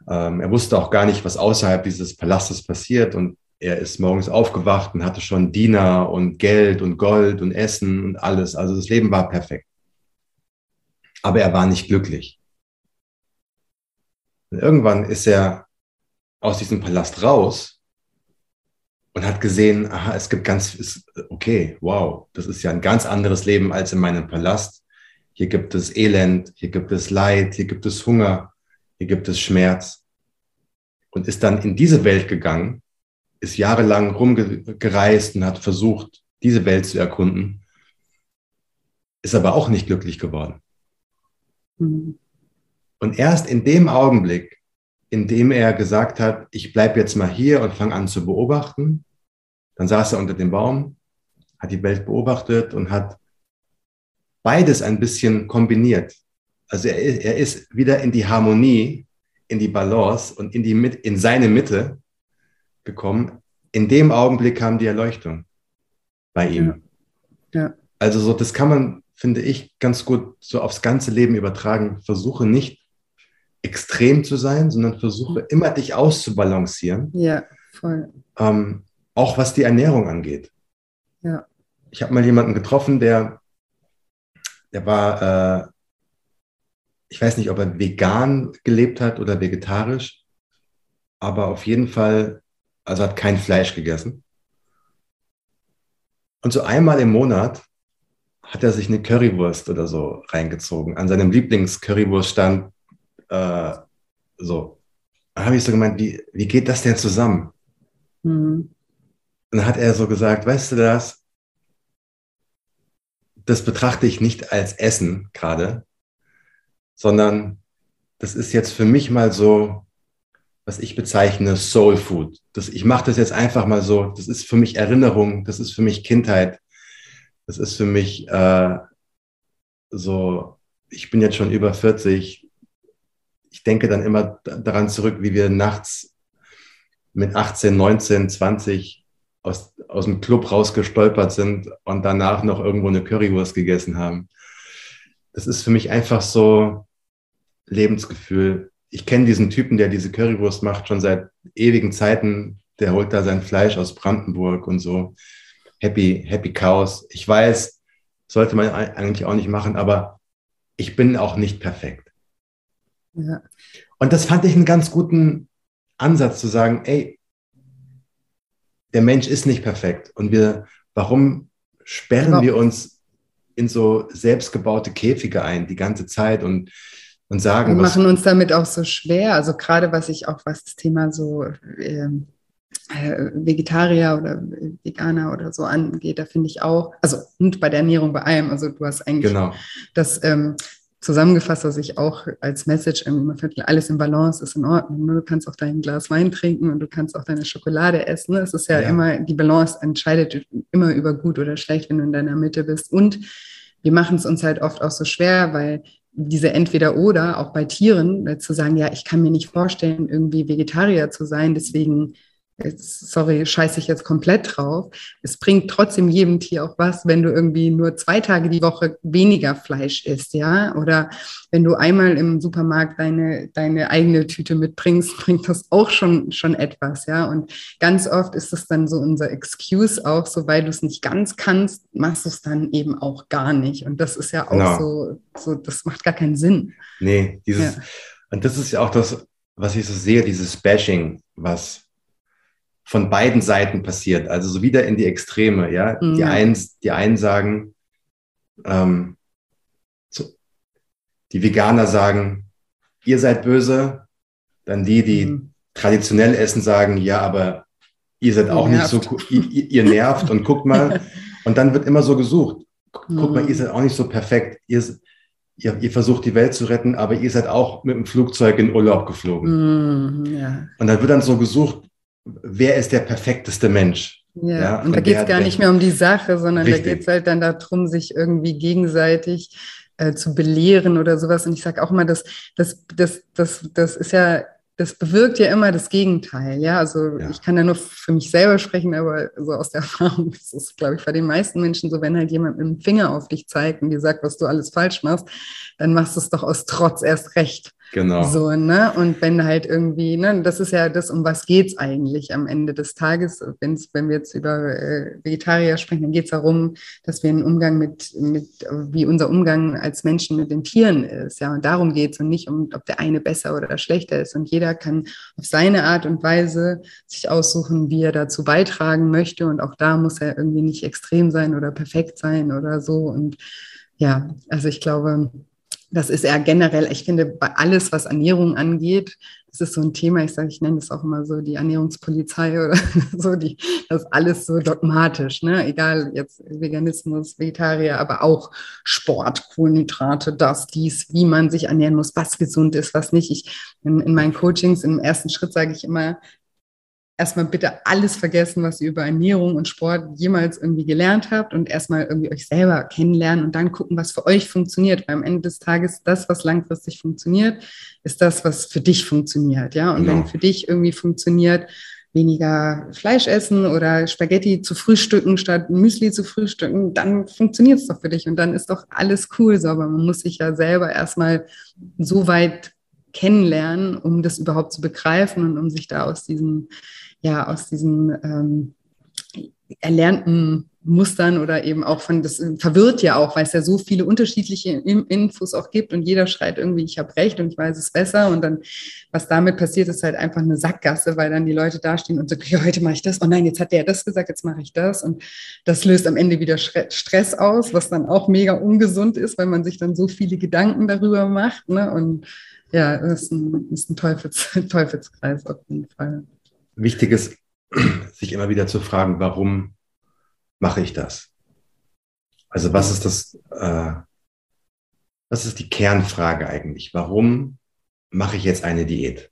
ähm, er wusste auch gar nicht, was außerhalb dieses Palastes passiert. Und er ist morgens aufgewacht und hatte schon Diener und Geld und Gold und Essen und alles. Also das Leben war perfekt. Aber er war nicht glücklich. Und irgendwann ist er aus diesem Palast raus und hat gesehen, aha, es gibt ganz, ist, okay, wow, das ist ja ein ganz anderes Leben als in meinem Palast. Hier gibt es Elend, hier gibt es Leid, hier gibt es Hunger, hier gibt es Schmerz. Und ist dann in diese Welt gegangen, ist jahrelang rumgereist und hat versucht, diese Welt zu erkunden, ist aber auch nicht glücklich geworden. Mhm. Und erst in dem Augenblick, in dem er gesagt hat, ich bleibe jetzt mal hier und fange an zu beobachten, dann saß er unter dem Baum, hat die Welt beobachtet und hat beides ein bisschen kombiniert. Also er, er ist wieder in die Harmonie, in die Balance und in, die, in seine Mitte gekommen. In dem Augenblick kam die Erleuchtung bei ihm. Ja. Ja. Also so, das kann man, finde ich, ganz gut so aufs ganze Leben übertragen. Versuche nicht extrem zu sein, sondern versuche immer dich auszubalancieren. Ja, voll. Ähm, auch was die Ernährung angeht. Ja. Ich habe mal jemanden getroffen, der, der war, äh, ich weiß nicht, ob er vegan gelebt hat oder vegetarisch, aber auf jeden Fall, also hat kein Fleisch gegessen. Und so einmal im Monat hat er sich eine Currywurst oder so reingezogen. An seinem Lieblings-Currywurststand. Äh, so. Dann habe ich so gemeint, wie, wie geht das denn zusammen? Mhm. Und dann hat er so gesagt, weißt du das, das betrachte ich nicht als Essen gerade, sondern das ist jetzt für mich mal so, was ich bezeichne, Soul Food. Das, ich mache das jetzt einfach mal so, das ist für mich Erinnerung, das ist für mich Kindheit, das ist für mich äh, so, ich bin jetzt schon über vierzig, ich denke dann immer daran zurück, wie wir nachts mit achtzehn, neunzehn, zwanzig aus, aus dem Club rausgestolpert sind und danach noch irgendwo eine Currywurst gegessen haben. Das ist für mich einfach so Lebensgefühl. Ich kenne diesen Typen, der diese Currywurst macht, schon seit ewigen Zeiten. Der holt da sein Fleisch aus Brandenburg und so. Happy, happy Cows. Ich weiß, sollte man eigentlich auch nicht machen, aber ich bin auch nicht perfekt. Ja. Und das fand ich einen ganz guten Ansatz zu sagen, ey, der Mensch ist nicht perfekt und wir, warum sperren genau. wir uns in so selbstgebaute Käfige ein die ganze Zeit und, und sagen, wir machen was, uns damit auch so schwer, also gerade was ich auch, was das Thema so äh, Vegetarier oder Veganer oder so angeht, da finde ich auch, also und bei der Ernährung bei allem, also du hast eigentlich genau. das ähm, zusammengefasst, was ich auch als Message irgendwie immer vermittle, alles in Balance ist in Ordnung. Ne? Du kannst auch dein Glas Wein trinken und du kannst auch deine Schokolade essen. Ne? Es ist ja, ja immer, die Balance entscheidet immer über gut oder schlecht, wenn du in deiner Mitte bist. Und wir machen es uns halt oft auch so schwer, weil diese Entweder-Oder, auch bei Tieren, zu sagen, ja, ich kann mir nicht vorstellen, irgendwie Vegetarier zu sein, deswegen, sorry, scheiße ich jetzt komplett drauf. Es bringt trotzdem jedem Tier auch was, wenn du irgendwie nur zwei Tage die Woche weniger Fleisch isst, ja? Oder wenn du einmal im Supermarkt deine, deine eigene Tüte mitbringst, bringt das auch schon, schon etwas, ja? Und ganz oft ist das dann so unser Excuse auch, so weil du es nicht ganz kannst, machst du es dann eben auch gar nicht. Und das ist ja auch genau. so, so, das macht gar keinen Sinn. Nee, dieses, ja. Und das ist ja auch das, was ich so sehe, dieses Bashing, was von beiden Seiten passiert, also so wieder in die Extreme, ja. Mhm. Die einen, die einen sagen, ähm, so, die Veganer sagen, ihr seid böse, dann die, die mhm. traditionell essen, sagen, ja, aber ihr seid auch nervt. nicht so, ihr, ihr nervt und guckt mal. Und dann wird immer so gesucht, guckt mhm. mal, ihr seid auch nicht so perfekt, ihr, ihr, ihr versucht die Welt zu retten, aber ihr seid auch mit dem Flugzeug in Urlaub geflogen. Mhm, ja. Und dann wird dann so gesucht, wer ist der perfekteste Mensch? Ja, ja, und da geht es gar nicht mehr um die Sache, sondern richtig. Da geht es halt dann darum, sich irgendwie gegenseitig äh, zu belehren oder sowas. Und ich sage auch immer, das, das, das, das, das ist ja, das bewirkt ja immer das Gegenteil. Ja, also ja. ich kann da nur für mich selber sprechen, aber so aus der Erfahrung, das ist, glaube ich, bei den meisten Menschen so, wenn halt jemand mit dem Finger auf dich zeigt und dir sagt, was du alles falsch machst, dann machst du es doch aus Trotz erst recht. Genau. So, ne? Und wenn halt irgendwie, ne, das ist ja das, um was geht's eigentlich am Ende des Tages, wenn's, wenn wir jetzt über äh, Vegetarier sprechen, dann geht's darum, dass wir einen Umgang mit, mit, wie unser Umgang als Menschen mit den Tieren ist, ja, und darum geht's und nicht um, ob der eine besser oder schlechter ist, und jeder kann auf seine Art und Weise sich aussuchen, wie er dazu beitragen möchte, und auch da muss er irgendwie nicht extrem sein oder perfekt sein oder so, und ja, also ich glaube, das ist ja generell, ich finde, bei alles, was Ernährung angeht, das ist so ein Thema, ich sage, ich nenne das auch immer so die Ernährungspolizei oder so, die, das ist alles so dogmatisch, ne? Egal, jetzt Veganismus, Vegetarier, aber auch Sport, Kohlenhydrate, das, dies, wie man sich ernähren muss, was gesund ist, was nicht. Ich, in, in meinen Coachings, im ersten Schritt sage ich immer, erstmal bitte alles vergessen, was ihr über Ernährung und Sport jemals irgendwie gelernt habt, und erstmal irgendwie euch selber kennenlernen und dann gucken, was für euch funktioniert. Weil am Ende des Tages, das, was langfristig funktioniert, ist das, was für dich funktioniert. Ja, und ja. wenn für dich irgendwie funktioniert, weniger Fleisch essen oder Spaghetti zu frühstücken statt Müsli zu frühstücken, dann funktioniert es doch für dich und dann ist doch alles cool. So, aber man muss sich ja selber erstmal so weit kennenlernen, um das überhaupt zu begreifen und um sich da aus diesem ja, aus diesen ähm, erlernten Mustern oder eben auch von, das verwirrt ja auch, weil es ja so viele unterschiedliche Infos auch gibt und jeder schreit irgendwie, ich habe recht und ich weiß es besser, und dann, was damit passiert, ist halt einfach eine Sackgasse, weil dann die Leute dastehen und sagen, ja, heute mache ich das, oh nein, jetzt hat der das gesagt, jetzt mache ich das, und das löst am Ende wieder Stress aus, was dann auch mega ungesund ist, weil man sich dann so viele Gedanken darüber macht, ne? Und ja, das ist ein, ist ein Teufels, Teufelskreis auf jeden Fall. Wichtig ist, sich immer wieder zu fragen, warum mache ich das? Also was ist das, äh, was ist die Kernfrage eigentlich? Warum mache ich jetzt eine Diät?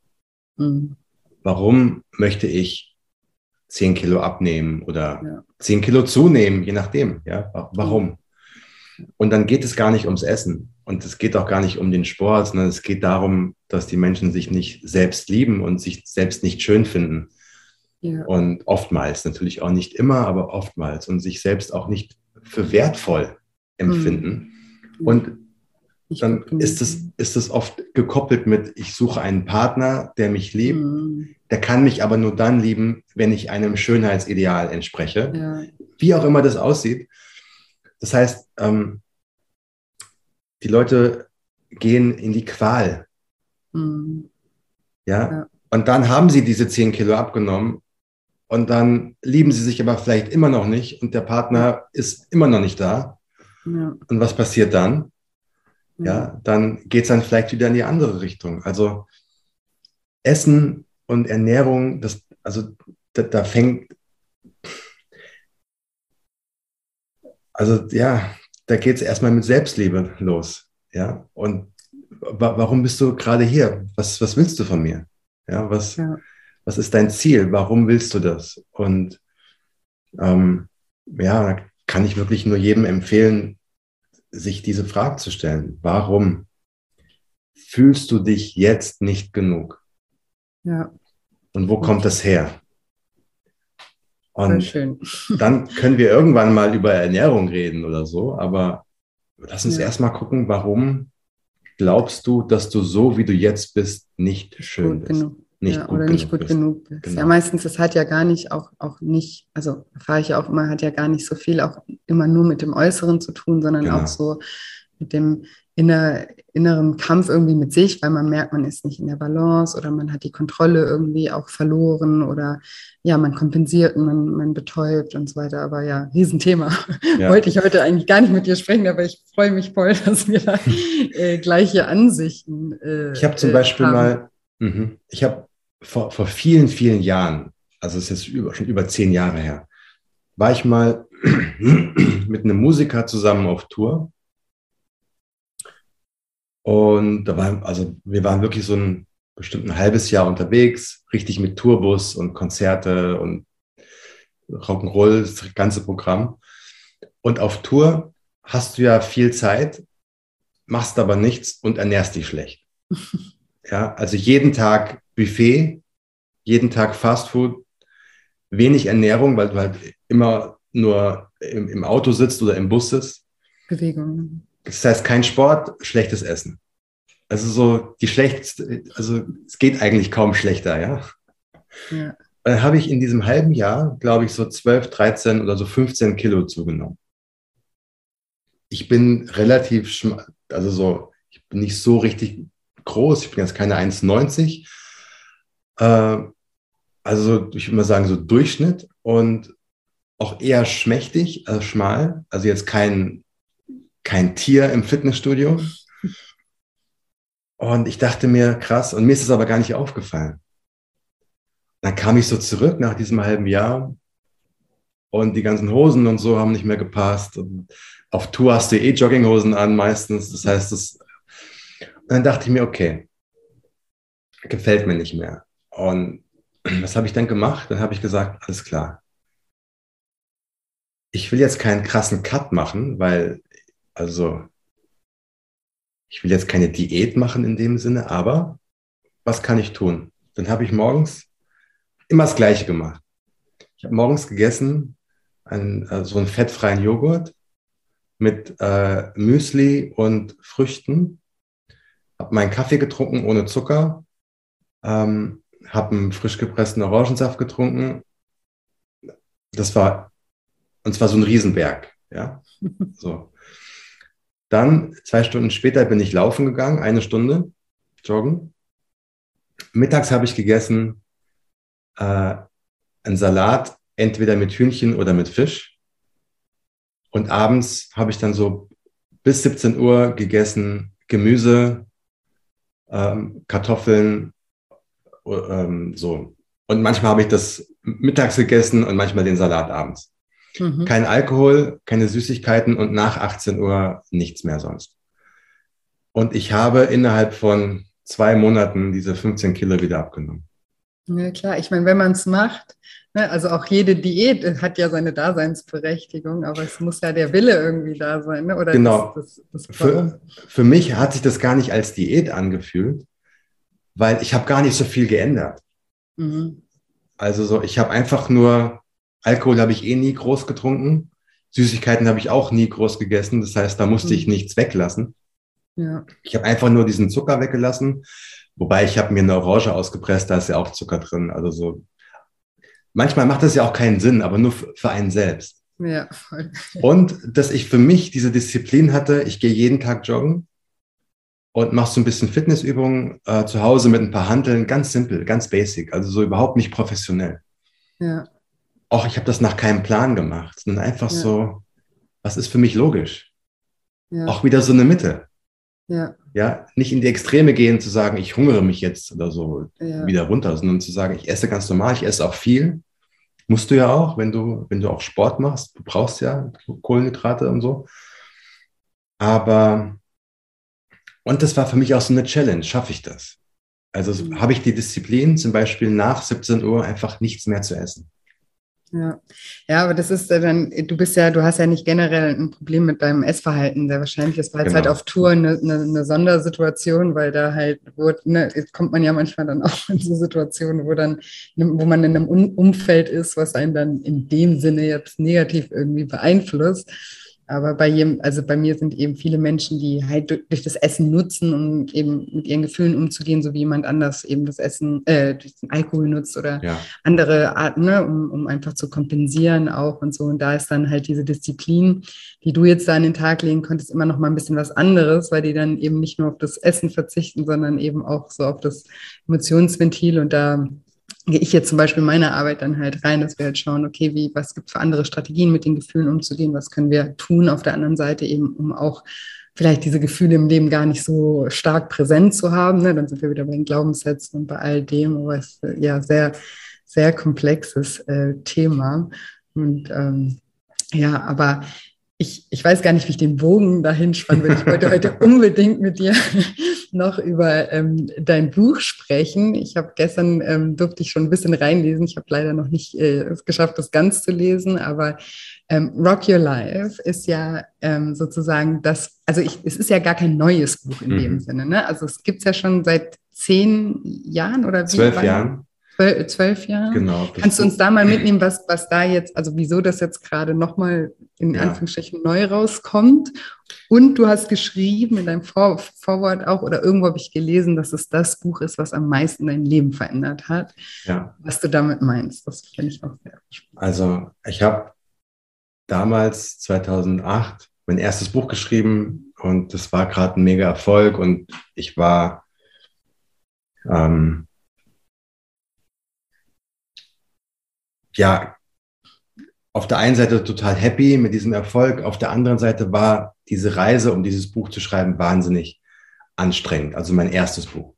Mhm. Warum möchte ich zehn Kilo abnehmen oder ja. zehn Kilo zunehmen, je nachdem, ja? Warum? Und dann geht es gar nicht ums Essen und es geht auch gar nicht um den Sport, sondern es geht darum, dass die Menschen sich nicht selbst lieben und sich selbst nicht schön finden. Ja. Und oftmals, natürlich auch nicht immer, aber oftmals, und sich selbst auch nicht für wertvoll empfinden. Mhm. Und dann ist es, ist es oft gekoppelt mit, ich suche einen Partner, der mich liebt, mhm. der kann mich aber nur dann lieben, wenn ich einem Schönheitsideal entspreche, ja. wie auch immer das aussieht. Das heißt, ähm, die Leute gehen in die Qual. Mhm. Ja? ja. Und dann haben sie diese zehn Kilo abgenommen und dann lieben sie sich aber vielleicht immer noch nicht und der Partner ist immer noch nicht da. Ja. Und was passiert dann? Ja, ja dann geht es dann vielleicht wieder in die andere Richtung. Also Essen und Ernährung, das, also da, da fängt, also ja, da geht es erstmal mit Selbstliebe los. Ja, und wa- warum bist du gerade hier? Was, was willst du von mir? Ja, was, ja. was ist dein Ziel? Warum willst du das? Und ähm, ja, da kann ich wirklich nur jedem empfehlen, sich diese Frage zu stellen. Warum fühlst du dich jetzt nicht genug? Ja. Und wo kommt das her? Und schön. Dann können wir irgendwann mal über Ernährung reden oder so, aber lass uns ja. erstmal gucken, warum glaubst du, dass du so, wie du jetzt bist, nicht schön gut bist? Genug. Nicht ja, gut oder nicht gut bist. genug bist. Genau. Ja, meistens, das hat ja gar nicht, auch, auch nicht, also erfahre ich ja auch immer, hat ja gar nicht so viel auch immer nur mit dem Äußeren zu tun, sondern genau. auch so mit dem inner, inneren Kampf irgendwie mit sich, weil man merkt, man ist nicht in der Balance oder man hat die Kontrolle irgendwie auch verloren oder ja, man kompensiert und man, man betäubt und so weiter. Aber ja, Riesenthema. Ja. Wollte ich heute eigentlich gar nicht mit dir sprechen, aber ich freue mich voll, dass wir da äh, gleiche Ansichten äh, Ich habe zum Beispiel haben. mal, mh, ich habe vor, vor vielen, vielen Jahren, also es ist jetzt über, schon über zehn Jahre her, war ich mal mit einem Musiker zusammen auf Tour. Und da waren, also wir waren wirklich so ein bestimmt ein halbes Jahr unterwegs, richtig mit Tourbus und Konzerte und Rock'n'Roll, das ganze Programm. Und auf Tour hast du ja viel Zeit, machst aber nichts und ernährst dich schlecht. Ja, also jeden Tag Buffet, jeden Tag Fastfood, wenig Ernährung, weil du halt immer nur im, im Auto sitzt oder im Bus sitzt. Bewegung. Das heißt, kein Sport, schlechtes Essen. Also so die schlechteste, also es geht eigentlich kaum schlechter, ja. ja. Dann habe ich in diesem halben Jahr, glaube ich, so zwölf, dreizehn oder so fünfzehn Kilo zugenommen. Ich bin relativ, schm- also so, ich bin nicht so richtig groß, ich bin jetzt keine eins neunzig. Äh, also ich würde mal sagen, so Durchschnitt und auch eher schmächtig, also schmal, also jetzt kein... kein Tier im Fitnessstudio. Und ich dachte mir, krass, und mir ist es aber gar nicht aufgefallen. Dann kam ich so zurück nach diesem halben Jahr und die ganzen Hosen und so haben nicht mehr gepasst. Und auf Tour hast du eh Jogginghosen an meistens. Das heißt, das und dann dachte ich mir, okay, gefällt mir nicht mehr. Und was habe ich dann gemacht? Dann habe ich gesagt, alles klar. Ich will jetzt keinen krassen Cut machen, weil also, ich will jetzt keine Diät machen in dem Sinne, aber was kann ich tun? Dann habe ich morgens immer das Gleiche gemacht. Ich habe morgens gegessen einen, äh, so einen fettfreien Joghurt mit äh, Müsli und Früchten, habe meinen Kaffee getrunken ohne Zucker, ähm, habe einen frisch gepressten Orangensaft getrunken. Das war, und zwar so ein Riesenberg, ja, so. Dann, zwei Stunden später, bin ich laufen gegangen, eine Stunde joggen. Mittags habe ich gegessen äh, einen Salat, entweder mit Hühnchen oder mit Fisch. Und abends habe ich dann so bis siebzehn Uhr gegessen Gemüse, ähm, Kartoffeln, ähm, so. Und manchmal habe ich das mittags gegessen und manchmal den Salat abends. Mhm. Kein Alkohol, keine Süßigkeiten und nach achtzehn Uhr nichts mehr sonst. Und ich habe innerhalb von zwei Monaten diese fünfzehn Kilo wieder abgenommen. Ja klar, ich meine, wenn man es macht, ne, also auch jede Diät hat ja seine Daseinsberechtigung, aber es muss ja der Wille irgendwie da sein. Ne? Oder genau, das, das, das für, für mich hat sich das gar nicht als Diät angefühlt, weil ich habe gar nicht so viel geändert. Mhm. Also so, ich habe einfach nur... Alkohol habe ich eh nie groß getrunken. Süßigkeiten habe ich auch nie groß gegessen. Das heißt, da musste ich nichts weglassen. Ja. Ich habe einfach nur diesen Zucker weggelassen. Wobei, ich habe mir eine Orange ausgepresst, da ist ja auch Zucker drin. Also so. Manchmal macht das ja auch keinen Sinn, aber nur für einen selbst. Ja, voll. Und dass ich für mich diese Disziplin hatte, ich gehe jeden Tag joggen und mache so ein bisschen Fitnessübungen äh, zu Hause mit ein paar Hanteln. Ganz simpel, ganz basic. Also so überhaupt nicht professionell. Ja. Auch ich habe das nach keinem Plan gemacht, sondern einfach ja. so, was ist für mich logisch? Ja. Auch wieder so eine Mitte. Ja. Ja, nicht in die Extreme gehen, zu sagen, ich hungere mich jetzt oder so ja. wieder runter, sondern zu sagen, ich esse ganz normal, ich esse auch viel. Musst du ja auch, wenn du, wenn du auch Sport machst, du brauchst ja Kohlenhydrate und so. Aber Und das war für mich auch so eine Challenge, schaffe ich das? Also mhm. habe ich die Disziplin, zum Beispiel nach siebzehn Uhr einfach nichts mehr zu essen. Ja, ja, aber das ist dann, du bist ja, du hast ja nicht generell ein Problem mit deinem Essverhalten, sehr wahrscheinlich ist, weil es genau. halt auf Tour eine, eine, eine Sondersituation, weil da halt, wo, ne, kommt man ja manchmal dann auch in so Situationen, wo dann, wo man in einem Umfeld ist, was einen dann in dem Sinne jetzt negativ irgendwie beeinflusst. Aber bei jedem, also bei mir sind eben viele Menschen, die halt durch das Essen nutzen, um eben mit ihren Gefühlen umzugehen, so wie jemand anders eben das Essen, äh, durch den Alkohol nutzt oder ja. andere Arten, ne, um, um einfach zu kompensieren auch und so. Und da ist dann halt diese Disziplin, die du jetzt da an den Tag legen konntest, immer noch mal ein bisschen was anderes, weil die dann eben nicht nur auf das Essen verzichten, sondern eben auch so auf das Emotionsventil. Und da gehe ich jetzt zum Beispiel in meine Arbeit dann halt rein, dass wir halt schauen, okay, wie, was gibt es für andere Strategien, mit den Gefühlen umzugehen, was können wir tun auf der anderen Seite eben, um auch vielleicht diese Gefühle im Leben gar nicht so stark präsent zu haben, ne? Dann sind wir wieder bei den Glaubenssätzen und bei all dem, aber es ist ja sehr, sehr komplexes äh, Thema. Und ähm, ja, aber ich, ich weiß gar nicht, wie ich den Bogen dahin spannen will. Ich wollte heute unbedingt mit dir noch über ähm, dein Buch sprechen. Ich habe gestern, ähm, durfte ich schon ein bisschen reinlesen. Ich habe leider noch nicht äh, es geschafft, das ganz zu lesen, aber ähm, Rock Your Life ist ja ähm, sozusagen das, also ich, es ist ja gar kein neues Buch in mhm. dem Sinne, ne? Also es gibt es ja schon seit zehn Jahren oder wie? Zwölf Jahren. Zwölf, zwölf Jahre. Genau. Kannst du uns da mal mitnehmen, was, was da jetzt, also wieso das jetzt gerade nochmal in ja. Anführungsstrichen neu rauskommt? Und du hast geschrieben in deinem Vor- Vorwort auch, oder irgendwo habe ich gelesen, dass es das Buch ist, was am meisten dein Leben verändert hat. Ja. Was du damit meinst, das finde ich auch sehr spannend. Also ich habe damals zweitausendacht mein erstes Buch geschrieben und das war gerade ein mega Erfolg und ich war ähm, ja, auf der einen Seite total happy mit diesem Erfolg, auf der anderen Seite war diese Reise, um dieses Buch zu schreiben, wahnsinnig anstrengend. Also mein erstes Buch.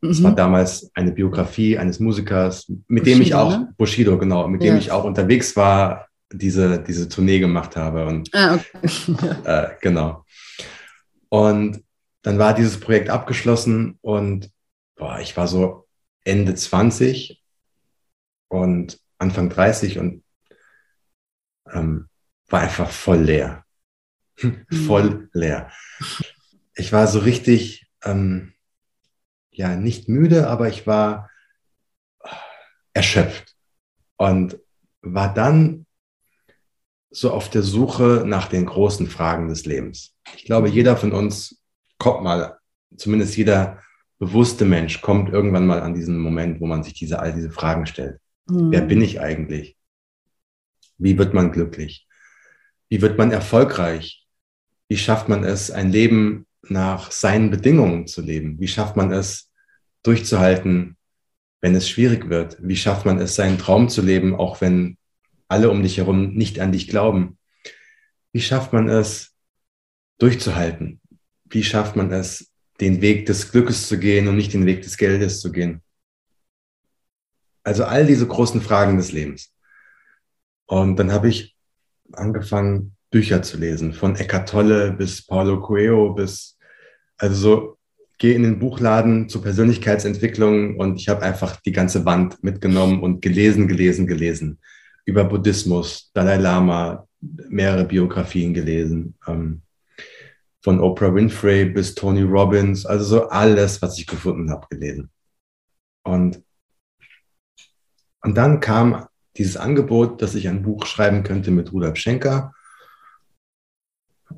Es mhm. war damals eine Biografie eines Musikers, mit Bushido, dem ich auch, ne? Bushido, genau, mit ja. dem ich auch unterwegs war, diese, diese Tournee gemacht habe. Und, ah, okay. äh, genau. Und dann war dieses Projekt abgeschlossen und boah, ich war so Ende zwanzig und Anfang dreißig und ähm, war einfach voll leer. voll leer. Ich war so richtig, ähm, ja, nicht müde, aber ich war erschöpft und war dann so auf der Suche nach den großen Fragen des Lebens. Ich glaube, jeder von uns kommt mal, zumindest jeder bewusste Mensch kommt irgendwann mal an diesen Moment, wo man sich diese, all diese Fragen stellt. Wer bin ich eigentlich? Wie wird man glücklich? Wie wird man erfolgreich? Wie schafft man es, ein Leben nach seinen Bedingungen zu leben? Wie schafft man es, durchzuhalten, wenn es schwierig wird? Wie schafft man es, seinen Traum zu leben, auch wenn alle um dich herum nicht an dich glauben? Wie schafft man es, durchzuhalten? Wie schafft man es, den Weg des Glückes zu gehen und nicht den Weg des Geldes zu gehen? Also all diese großen Fragen des Lebens. Und dann habe ich angefangen, Bücher zu lesen, von Eckhart Tolle bis Paulo Coelho bis, also so, gehe in den Buchladen zur Persönlichkeitsentwicklung und ich habe einfach die ganze Wand mitgenommen und gelesen, gelesen, gelesen. Über Buddhismus, Dalai Lama, mehrere Biografien gelesen, ähm, von Oprah Winfrey bis Tony Robbins, also so alles, was ich gefunden habe, gelesen. Und Und dann kam dieses Angebot, dass ich ein Buch schreiben könnte mit Rudolf Schenker.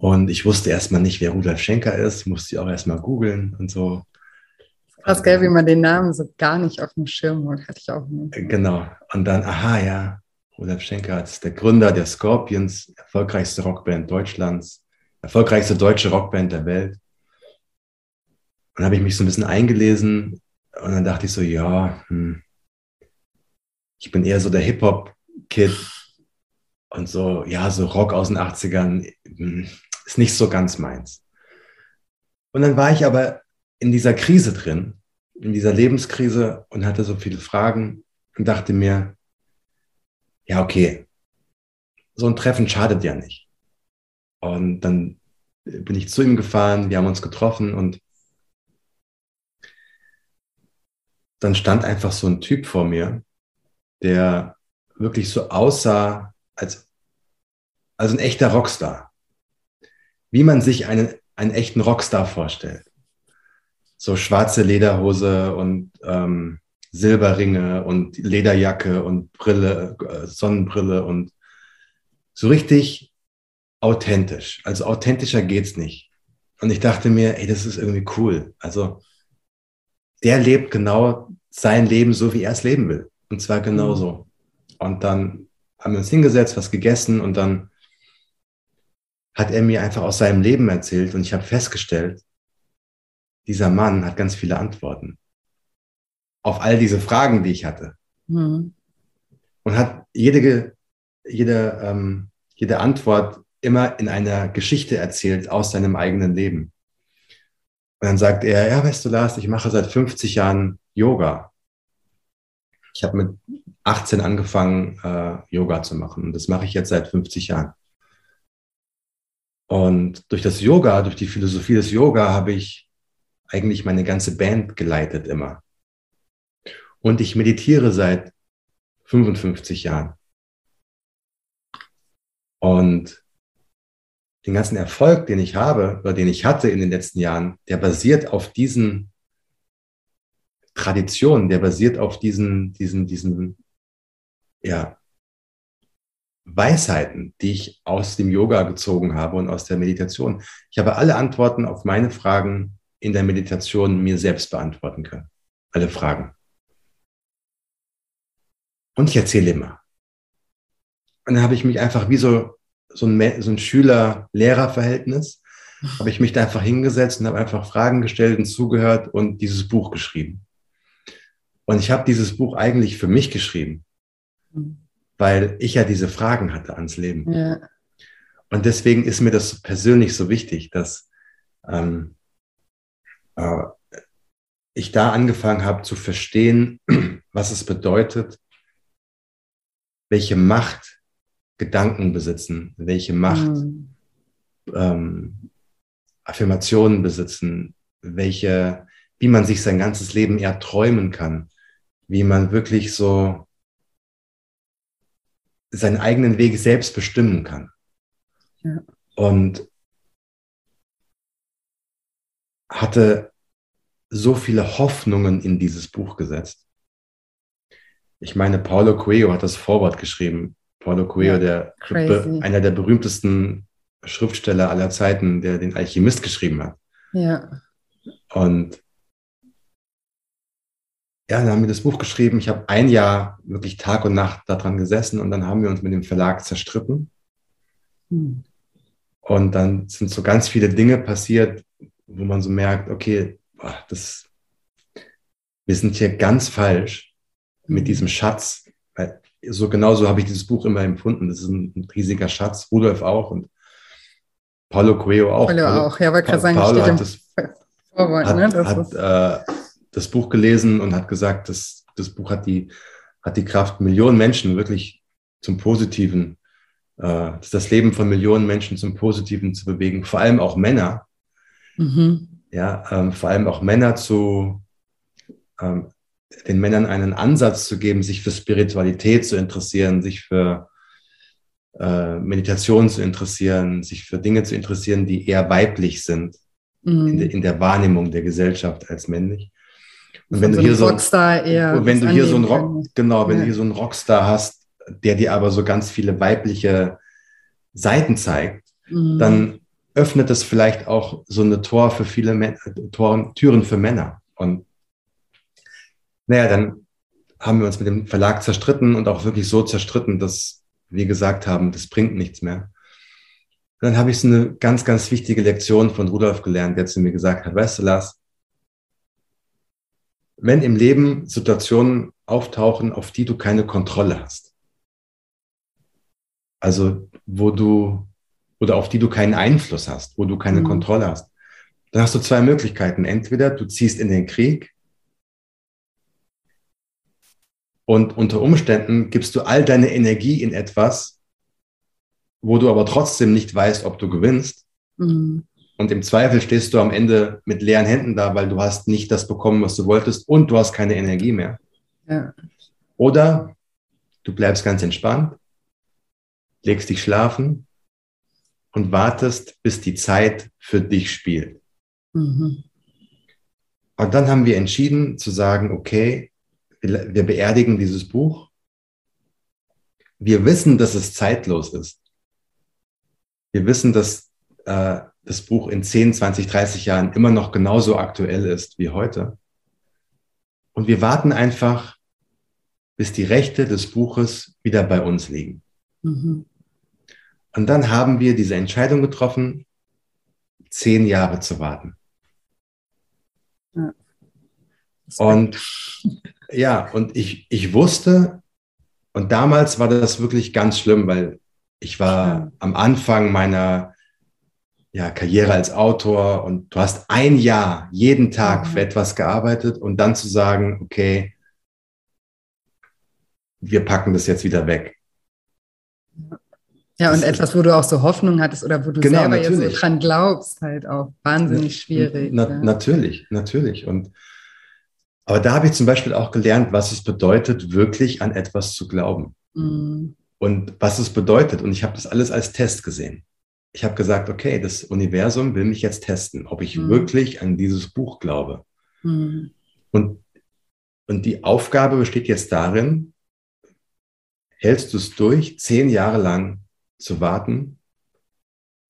Und ich wusste erstmal nicht, wer Rudolf Schenker ist, musste ich auch erstmal googeln und so. Krass, gell, wie man den Namen so gar nicht auf dem Schirm holt, hatte ich auch nicht. Genau. Und dann, aha, ja, Rudolf Schenker ist der Gründer der Scorpions, erfolgreichste Rockband Deutschlands, erfolgreichste deutsche Rockband der Welt. Und dann habe ich mich so ein bisschen eingelesen und dann dachte ich so, ja, hm. Ich bin eher so der Hip-Hop-Kid und so, ja, so Rock aus den achtzigern ist nicht so ganz meins. Und dann war ich aber in dieser Krise drin, in dieser Lebenskrise und hatte so viele Fragen und dachte mir, ja, okay, so ein Treffen schadet ja nicht. Und dann bin ich zu ihm gefahren, wir haben uns getroffen und dann stand einfach so ein Typ vor mir, der wirklich so aussah, als, als ein echter Rockstar. Wie man sich einen, einen echten Rockstar vorstellt. So schwarze Lederhose und ähm, Silberringe und Lederjacke und Brille, äh, Sonnenbrille und so richtig authentisch. Also authentischer geht's nicht. Und ich dachte mir, ey, das ist irgendwie cool. Also der lebt genau sein Leben so, wie er es leben will. Und zwar genauso. Und dann haben wir uns hingesetzt, was gegessen und dann hat er mir einfach aus seinem Leben erzählt und ich habe festgestellt, dieser Mann hat ganz viele Antworten auf all diese Fragen, die ich hatte. Mhm. Und hat jede, jede, ähm, jede Antwort immer in einer Geschichte erzählt aus seinem eigenen Leben. Und dann sagt er, ja, weißt du, Lars, ich mache seit fünfzig Jahren Yoga. Ich habe mit achtzehn angefangen, äh, Yoga zu machen. Und das mache ich jetzt seit fünfzig Jahren. Und durch das Yoga, durch die Philosophie des Yoga, habe ich eigentlich meine ganze Band geleitet immer. Und ich meditiere seit fünfundfünfzig Jahren. Und den ganzen Erfolg, den ich habe, oder den ich hatte in den letzten Jahren, der basiert auf diesen Traditionen, der basiert auf diesen, diesen, diesen, ja, Weisheiten, die ich aus dem Yoga gezogen habe und aus der Meditation. Ich habe alle Antworten auf meine Fragen in der Meditation mir selbst beantworten können. Alle Fragen. Und ich erzähle immer. Und dann habe ich mich einfach wie so, so ein, so ein Schüler-Lehrer-Verhältnis, habe ich mich da einfach hingesetzt und habe einfach Fragen gestellt und zugehört und dieses Buch geschrieben. Und ich habe dieses Buch eigentlich für mich geschrieben. Weil ich ja diese Fragen hatte ans Leben. Ja. Und deswegen ist mir das persönlich so wichtig, dass ähm, äh, ich da angefangen habe zu verstehen, was es bedeutet, welche Macht Gedanken besitzen, welche Macht mhm. ähm, Affirmationen besitzen, welche, wie man sich sein ganzes Leben eher träumen kann, wie man wirklich so seinen eigenen Weg selbst bestimmen kann. Ja. Und hatte so viele Hoffnungen in dieses Buch gesetzt. Ich meine, Paulo Coelho hat das Vorwort geschrieben. Paulo Coelho, der be, einer der berühmtesten Schriftsteller aller Zeiten, der den Alchemist geschrieben hat. Ja. Und ja, dann haben wir das Buch geschrieben. Ich habe ein Jahr wirklich Tag und Nacht daran gesessen und dann haben wir uns mit dem Verlag zerstritten. Hm. Und dann sind so ganz viele Dinge passiert, wo man so merkt, okay, boah, das, wir sind hier ganz falsch mit diesem Schatz. Weil so genauso habe ich dieses Buch immer empfunden. Das ist ein, ein riesiger Schatz. Rudolf auch und Paulo Coelho auch. Paulo auch, ja, wollte gerade sagen, Paulo hat das Vorwort, hat, ne? Das hat, ist äh, das Buch gelesen und hat gesagt, dass das Buch hat die, hat die Kraft, Millionen Menschen wirklich zum Positiven, äh, das Leben von Millionen Menschen zum Positiven zu bewegen, vor allem auch Männer, mhm. ja, ähm, vor allem auch Männer zu, ähm, den Männern einen Ansatz zu geben, sich für Spiritualität zu interessieren, sich für äh, Meditation zu interessieren, sich für Dinge zu interessieren, die eher weiblich sind, mhm. in, de, in der Wahrnehmung der Gesellschaft als männlich. Und wenn, so du, hier so, und wenn du hier so ein Rock, genau, wenn ja. du hier so einen Rockstar hast, der dir aber so ganz viele weibliche Seiten zeigt, mhm. dann öffnet das vielleicht auch so eine Tor für viele Mä- Tor, Türen für Männer. Und naja, dann haben wir uns mit dem Verlag zerstritten und auch wirklich so zerstritten, dass wir gesagt haben, das bringt nichts mehr. Und dann habe ich so eine ganz, ganz wichtige Lektion von Rudolf gelernt, der zu mir gesagt hat, weißt du, Lars, wenn im Leben Situationen auftauchen, auf die du keine Kontrolle hast, also wo du, oder auf die du keinen Einfluss hast, wo du keine mhm. Kontrolle hast, dann hast du zwei Möglichkeiten. Entweder du ziehst in den Krieg und unter Umständen gibst du all deine Energie in etwas, wo du aber trotzdem nicht weißt, ob du gewinnst, mhm. Und im Zweifel stehst du am Ende mit leeren Händen da, weil du hast nicht das bekommen, was du wolltest und du hast keine Energie mehr. Ja. Oder du bleibst ganz entspannt, legst dich schlafen und wartest, bis die Zeit für dich spielt. Mhm. Und dann haben wir entschieden zu sagen, okay, wir beerdigen dieses Buch. Wir wissen, dass es zeitlos ist. Wir wissen, dass äh, das Buch in zehn, zwanzig, dreißig Jahren immer noch genauso aktuell ist wie heute. Und wir warten einfach, bis die Rechte des Buches wieder bei uns liegen. Mhm. Und dann haben wir diese Entscheidung getroffen, zehn Jahre zu warten. Ja. Und ja, und ich, ich wusste, und damals war das wirklich ganz schlimm, weil ich war am Anfang meiner ja, Karriere als Autor und du hast ein Jahr jeden Tag für etwas gearbeitet und dann zu sagen, okay, wir packen das jetzt wieder weg. Ja, und das etwas, wo du auch so Hoffnung hattest oder wo du genau, selber natürlich. jetzt so dran glaubst, halt auch wahnsinnig schwierig. Na, ja. Natürlich, natürlich. Und, aber da habe ich zum Beispiel auch gelernt, was es bedeutet, wirklich an etwas zu glauben. Mhm. Und was es bedeutet. Und ich habe das alles als Test gesehen. Ich habe gesagt, okay, das Universum will mich jetzt testen, ob ich mhm. wirklich an dieses Buch glaube. Mhm. Und, und die Aufgabe besteht jetzt darin, hältst du es durch, zehn Jahre lang zu warten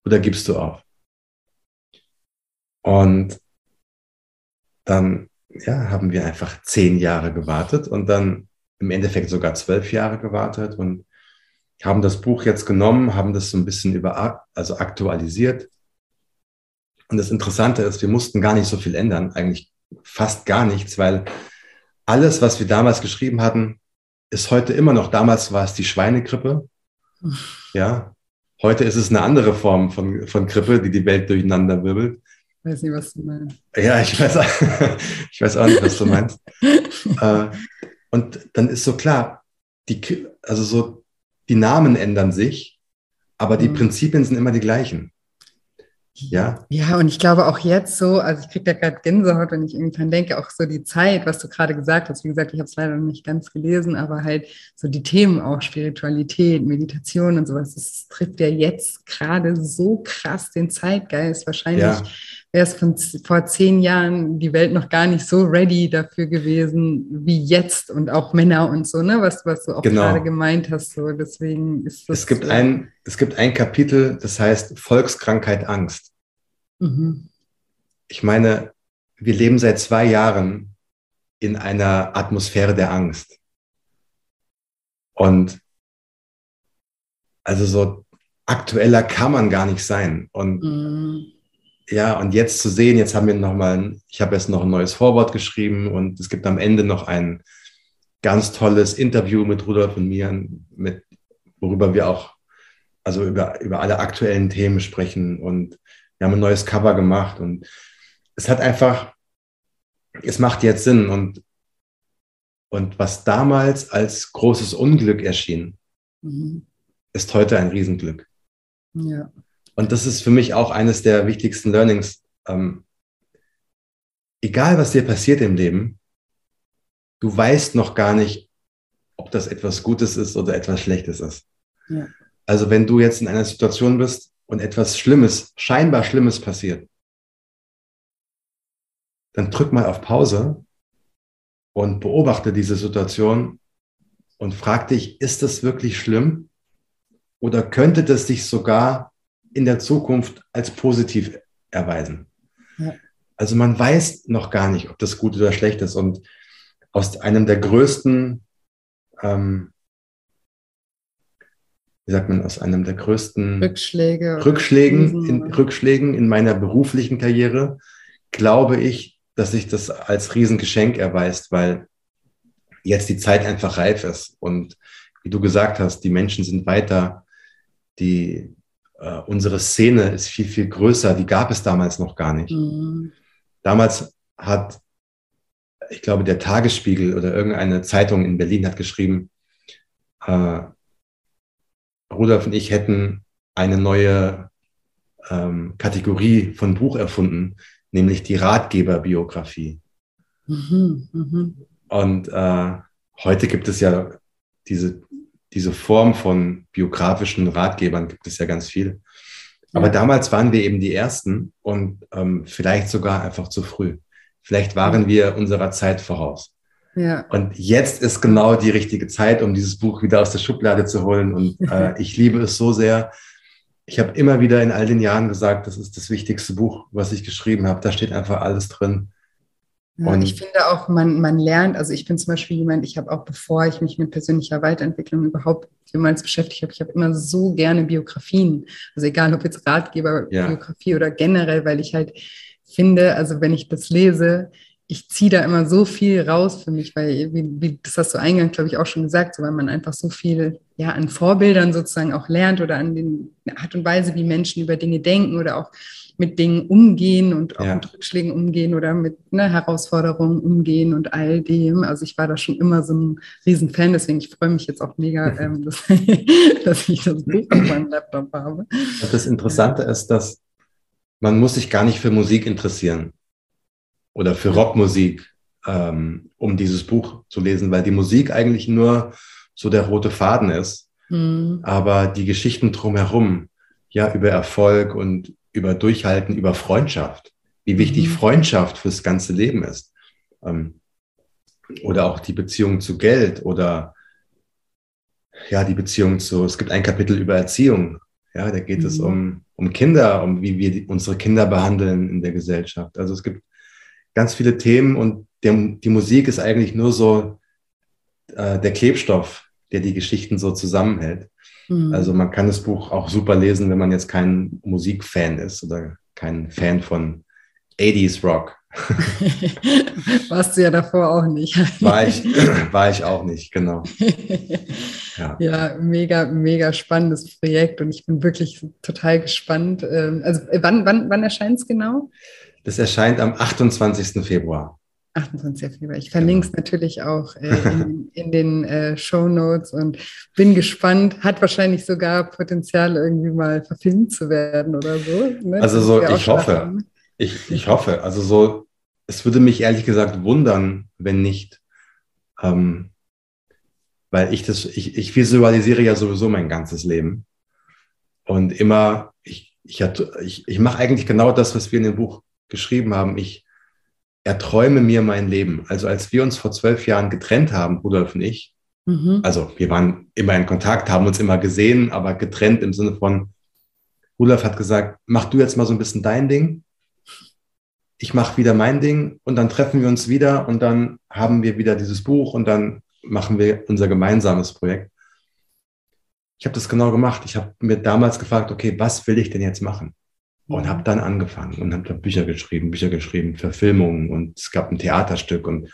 oder gibst du auf? Und dann ja, haben wir einfach zehn Jahre gewartet und dann im Endeffekt sogar zwölf Jahre gewartet und haben das Buch jetzt genommen, haben das so ein bisschen über, also aktualisiert. Und das Interessante ist, wir mussten gar nicht so viel ändern, eigentlich fast gar nichts, weil alles, was wir damals geschrieben hatten, ist heute immer noch, damals war es die Schweinegrippe. Ja, heute ist es eine andere Form von, von Grippe, die die Welt durcheinander wirbelt. Ich weiß nicht, was du meinst. Ja, ich weiß, ich weiß auch nicht, was du meinst. äh, und dann ist so klar, die, also so, die Namen ändern sich, aber die mhm. Prinzipien sind immer die gleichen. Ja. Ja, und ich glaube auch jetzt so, also ich kriege da gerade Gänsehaut, wenn ich irgendwie dran denke, auch so die Zeit, was du gerade gesagt hast, wie gesagt, ich habe es leider noch nicht ganz gelesen, aber halt so die Themen auch, Spiritualität, Meditation und sowas, das trifft ja jetzt gerade so krass den Zeitgeist. Wahrscheinlich ja. wäre es von vor zehn Jahren die Welt noch gar nicht so ready dafür gewesen wie jetzt und auch Männer und so, ne, was, was du auch genau. gerade gemeint hast, so deswegen ist das... Es gibt, so, ein, es gibt ein Kapitel, das heißt Volkskrankheit Angst. Ich meine, wir leben seit zwei Jahren in einer Atmosphäre der Angst. Und also so aktueller kann man gar nicht sein. Und mhm. ja, und jetzt zu sehen, jetzt haben wir nochmal, ich habe jetzt noch ein neues Vorwort geschrieben und es gibt am Ende noch ein ganz tolles Interview mit Rudolf und mir, mit, worüber wir auch, also über, über alle aktuellen Themen sprechen und wir haben ein neues Cover gemacht und es hat einfach, es macht jetzt Sinn. Und, und was damals als großes Unglück erschien, mhm. ist heute ein Riesenglück. Ja. Und das ist für mich auch eines der wichtigsten Learnings. Ähm, egal, was dir passiert im Leben, du weißt noch gar nicht, ob das etwas Gutes ist oder etwas Schlechtes ist. Ja. Also wenn du jetzt in einer Situation bist, und etwas Schlimmes, scheinbar Schlimmes passiert, dann drück mal auf Pause und beobachte diese Situation und frag dich, ist das wirklich schlimm oder könnte das dich sogar in der Zukunft als positiv erweisen? Ja. Also man weiß noch gar nicht, ob das gut oder schlecht ist. Und aus einem der größten, ähm, wie sagt man, aus einem der größten Rückschläge Rückschlägen, in, Rückschlägen in meiner beruflichen Karriere, glaube ich, dass sich das als Riesengeschenk erweist, weil jetzt die Zeit einfach reif ist. Und wie du gesagt hast, die Menschen sind weiter, die, äh, unsere Szene ist viel, viel größer, die gab es damals noch gar nicht. Mhm. Damals hat, ich glaube, der Tagesspiegel oder irgendeine Zeitung in Berlin hat geschrieben, äh, Rudolf und ich hätten eine neue ähm, Kategorie von Buch erfunden, nämlich die Ratgeberbiografie. Mhm, mhm. Und äh, heute gibt es ja diese, diese Form von biografischen Ratgebern, gibt es ja ganz viel. Aber ja. damals waren wir eben die Ersten und ähm, vielleicht sogar einfach zu früh. Vielleicht waren wir unserer Zeit voraus. Ja. Und jetzt ist genau die richtige Zeit, um dieses Buch wieder aus der Schublade zu holen. Und äh, ich liebe es so sehr. Ich habe immer wieder in all den Jahren gesagt, das ist das wichtigste Buch, was ich geschrieben habe. Da steht einfach alles drin. Ja, und ich finde auch, man, man lernt, also ich bin zum Beispiel jemand, ich habe auch, bevor ich mich mit persönlicher Weiterentwicklung überhaupt jemals beschäftigt habe, ich habe immer so gerne Biografien, also egal ob jetzt Ratgeber, ja. Biografie oder generell, weil ich halt finde, also wenn ich das lese, ich ziehe da immer so viel raus für mich, weil, wie, wie das hast du eingangs, glaube ich, auch schon gesagt, so, weil man einfach so viel ja, an Vorbildern sozusagen auch lernt oder an den Art und Weise, wie Menschen über Dinge denken oder auch mit Dingen umgehen und auch ja. mit Rückschlägen umgehen oder mit ne, Herausforderungen umgehen und all dem. Also ich war da schon immer so ein Riesenfan, deswegen ich freue mich jetzt auch mega, ähm, dass, dass ich das Buch auf meinem Laptop habe. Das Interessante ist, dass man muss sich gar nicht für Musik interessieren oder für Rockmusik, ähm, um dieses Buch zu lesen, weil die Musik eigentlich nur so der rote Faden ist, mhm. aber die Geschichten drumherum, ja, über Erfolg und über Durchhalten, über Freundschaft, wie wichtig mhm. Freundschaft fürs ganze Leben ist, ähm, oder auch die Beziehung zu Geld oder ja, die Beziehung zu, es gibt ein Kapitel über Erziehung, ja, da geht mhm. es um, um Kinder, um wie wir die, unsere Kinder behandeln in der Gesellschaft, also es gibt ganz viele Themen und der, die Musik ist eigentlich nur so äh, der Klebstoff, der die Geschichten so zusammenhält. Mhm. Also man kann das Buch auch super lesen, wenn man jetzt kein Musikfan ist oder kein Fan von achtziger Rock. Warst du ja davor auch nicht. War ich, war ich auch nicht, genau. Ja. Ja, mega, mega spannendes Projekt und ich bin wirklich total gespannt. Also wann, wann, wann erscheint es genau? Das erscheint am achtundzwanzigsten Februar. achtundzwanzigsten Februar. Ich verlinke es natürlich auch äh, in, in den äh, Shownotes und bin gespannt. Hat wahrscheinlich sogar Potenzial, irgendwie mal verfilmt zu werden oder so. Ne? Also so, ich hoffe. Ich, ich hoffe. Also so, es würde mich ehrlich gesagt wundern, wenn nicht. Ähm, weil ich das, ich, ich visualisiere ja sowieso mein ganzes Leben. Und immer, ich, ich, ich, ich mache eigentlich genau das, was wir in dem Buch geschrieben haben, ich erträume mir mein Leben. Also als wir uns vor zwölf Jahren getrennt haben, Rudolf und ich, mhm. also wir waren immer in Kontakt, haben uns immer gesehen, aber getrennt im Sinne von, Rudolf hat gesagt, mach du jetzt mal so ein bisschen dein Ding, ich mache wieder mein Ding und dann treffen wir uns wieder und dann haben wir wieder dieses Buch und dann machen wir unser gemeinsames Projekt. Ich habe das genau gemacht. Ich habe mir damals gefragt, okay, was will ich denn jetzt machen? Und habe dann angefangen und habe Bücher geschrieben, Bücher geschrieben, Verfilmungen und es gab ein Theaterstück und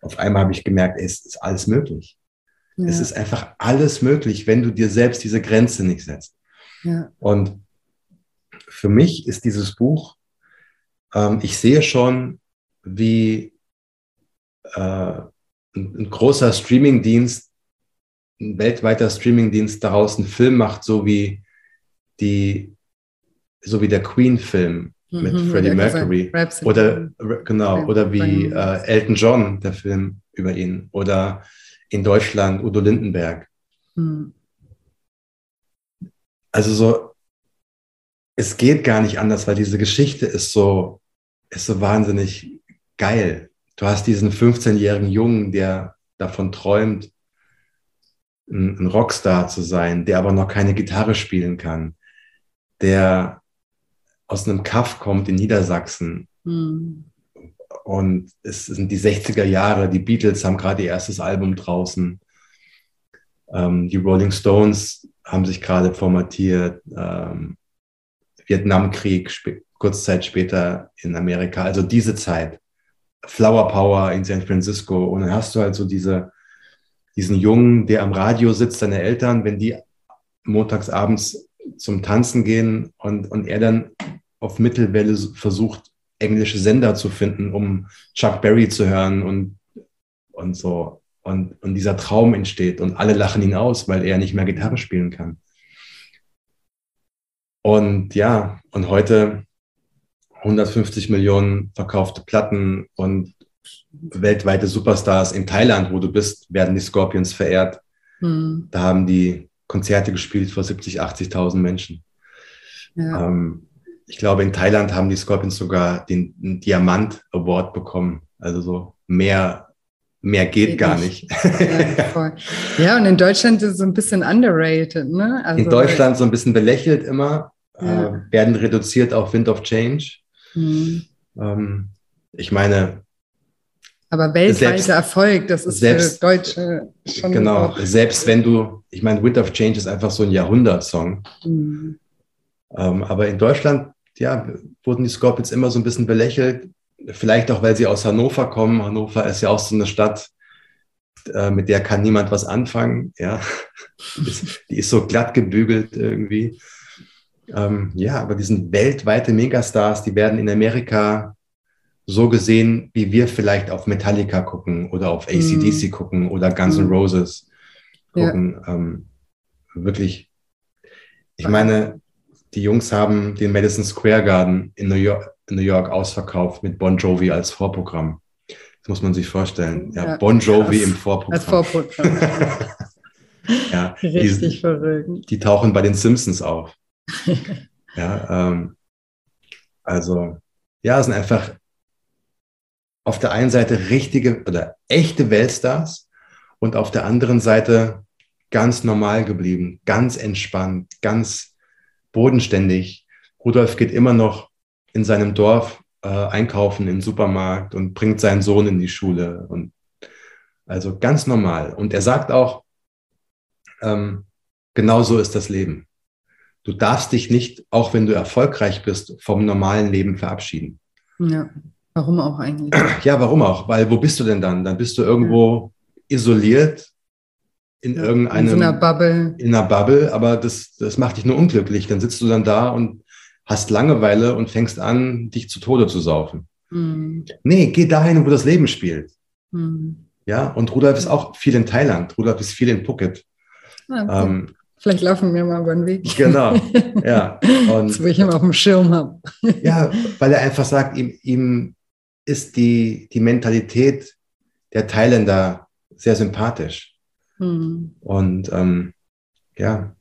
auf einmal habe ich gemerkt, es ist alles möglich. Ja. Es ist einfach alles möglich, wenn du dir selbst diese Grenze nicht setzt. Ja. Und für mich ist dieses Buch, ähm, ich sehe schon, wie äh, ein, ein großer Streamingdienst, ein weltweiter Streamingdienst daraus einen Film macht, so wie die so wie der Queen-Film mhm, mit Freddie Mercury oder genau oder wie äh, Elton John, der Film über ihn oder in Deutschland Udo Lindenberg. Mhm. Also so, es geht gar nicht anders, weil diese Geschichte ist so, ist so wahnsinnig geil. Du hast diesen fünfzehnjährigen Jungen, der davon träumt, ein, ein Rockstar zu sein, der aber noch keine Gitarre spielen kann, der aus einem Kaff kommt in Niedersachsen. Mhm. Und es sind die sechziger Jahre, die Beatles haben gerade ihr erstes Album draußen. Ähm, die Rolling Stones haben sich gerade formatiert. Ähm, Vietnamkrieg, sp- kurz Zeit später in Amerika. Also diese Zeit. Flower Power in San Francisco. Und dann hast du halt so diese, diesen Jungen, der am Radio sitzt, seine Eltern, wenn die montags abends zum Tanzen gehen und, und er dann auf Mittelwelle versucht, englische Sender zu finden, um Chuck Berry zu hören und, und so. Und, und dieser Traum entsteht und alle lachen ihn aus, weil er nicht mehr Gitarre spielen kann. Und ja, und heute hundertfünfzig Millionen verkaufte Platten und weltweite Superstars. In Thailand, wo du bist, werden die Scorpions verehrt. Hm. Da haben die Konzerte gespielt vor siebzig, achtzigtausend Menschen. Ja. Ähm, ich glaube, in Thailand haben die Scorpions sogar den Diamant-Award bekommen. Also so mehr, mehr geht, geht gar nicht. nicht. Ja, voll. Ja, und in Deutschland ist es so ein bisschen underrated. Ne? Also in Deutschland so ein bisschen belächelt immer, ja. äh, werden reduziert auf Wind of Change. Hm. Ähm, ich meine... Aber weltweiter selbst, Erfolg, das ist selbst, für Deutsche schon... Genau, auch. Selbst wenn du... Ich meine, Wind of Change ist einfach so ein Jahrhundertsong. Mhm. Ähm, aber in Deutschland, ja, wurden die Scorpions immer so ein bisschen belächelt. Vielleicht auch, weil sie aus Hannover kommen. Hannover ist ja auch so eine Stadt, äh, mit der kann niemand was anfangen. Ja, die ist so glatt gebügelt irgendwie. Ähm, ja, aber die sind weltweite Megastars. Die werden in Amerika... so gesehen, wie wir vielleicht auf Metallica gucken oder auf A C D C mm. gucken oder Guns N' Roses gucken. Ja. Ähm, wirklich, ich meine, die Jungs haben den Madison Square Garden in New York, in New York ausverkauft mit Bon Jovi als Vorprogramm. Das muss man sich vorstellen. Ja, ja. Bon Jovi als, im Vorprogramm. Als Vorprogramm. Ja, richtig die, verrückt. Die tauchen bei den Simpsons auf. Ja, ähm, also, ja, es sind einfach auf der einen Seite richtige oder echte Weltstars und auf der anderen Seite ganz normal geblieben, ganz entspannt, ganz bodenständig. Rudolf geht immer noch in seinem Dorf äh, einkaufen im Supermarkt und bringt seinen Sohn in die Schule. Und also ganz normal. Und er sagt auch, ähm, genau so ist das Leben. Du darfst dich nicht, auch wenn du erfolgreich bist, vom normalen Leben verabschieden. Ja. Warum auch eigentlich? Ja, warum auch? Weil wo bist du denn dann? Dann bist du irgendwo ja. isoliert in ja, irgendeinem... In so einer Bubble. In einer Bubble, aber das, das macht dich nur unglücklich. Dann sitzt du dann da und hast Langeweile und fängst an, dich zu Tode zu saufen. Mhm. Nee, geh dahin, wo das Leben spielt. Mhm. Ja, und Rudolf ist auch viel in Thailand. Rudolf ist viel in Phuket. Ja, okay. ähm, Vielleicht laufen wir mal über den Weg. Genau, ja. Und, das will ich immer auf dem Schirm haben. Ja, weil er einfach sagt, ihm... ihm ist die, die Mentalität der Thailänder sehr sympathisch. Mhm. Und ähm, ja,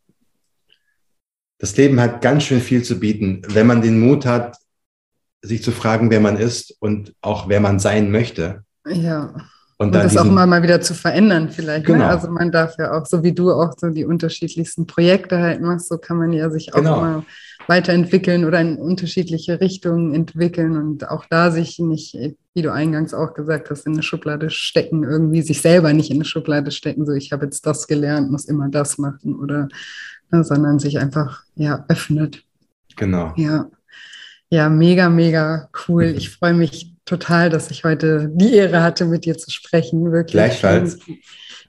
das Leben hat ganz schön viel zu bieten, wenn man den Mut hat, sich zu fragen, wer man ist und auch wer man sein möchte. Ja, und, und das diesen, auch mal, mal wieder zu verändern vielleicht. Genau. Ne? Also man darf ja auch, so wie du auch so die unterschiedlichsten Projekte halt machst, so kann man ja sich auch genau. mal... weiterentwickeln oder in unterschiedliche Richtungen entwickeln und auch da sich nicht, wie du eingangs auch gesagt hast, in eine Schublade stecken, irgendwie sich selber nicht in eine Schublade stecken, so ich habe jetzt das gelernt, muss immer das machen oder, ne, sondern sich einfach, ja, öffnet. Genau. Ja, ja, mega, mega cool. Ich freue mich total, dass ich heute die Ehre hatte, mit dir zu sprechen, wirklich. Gleichfalls.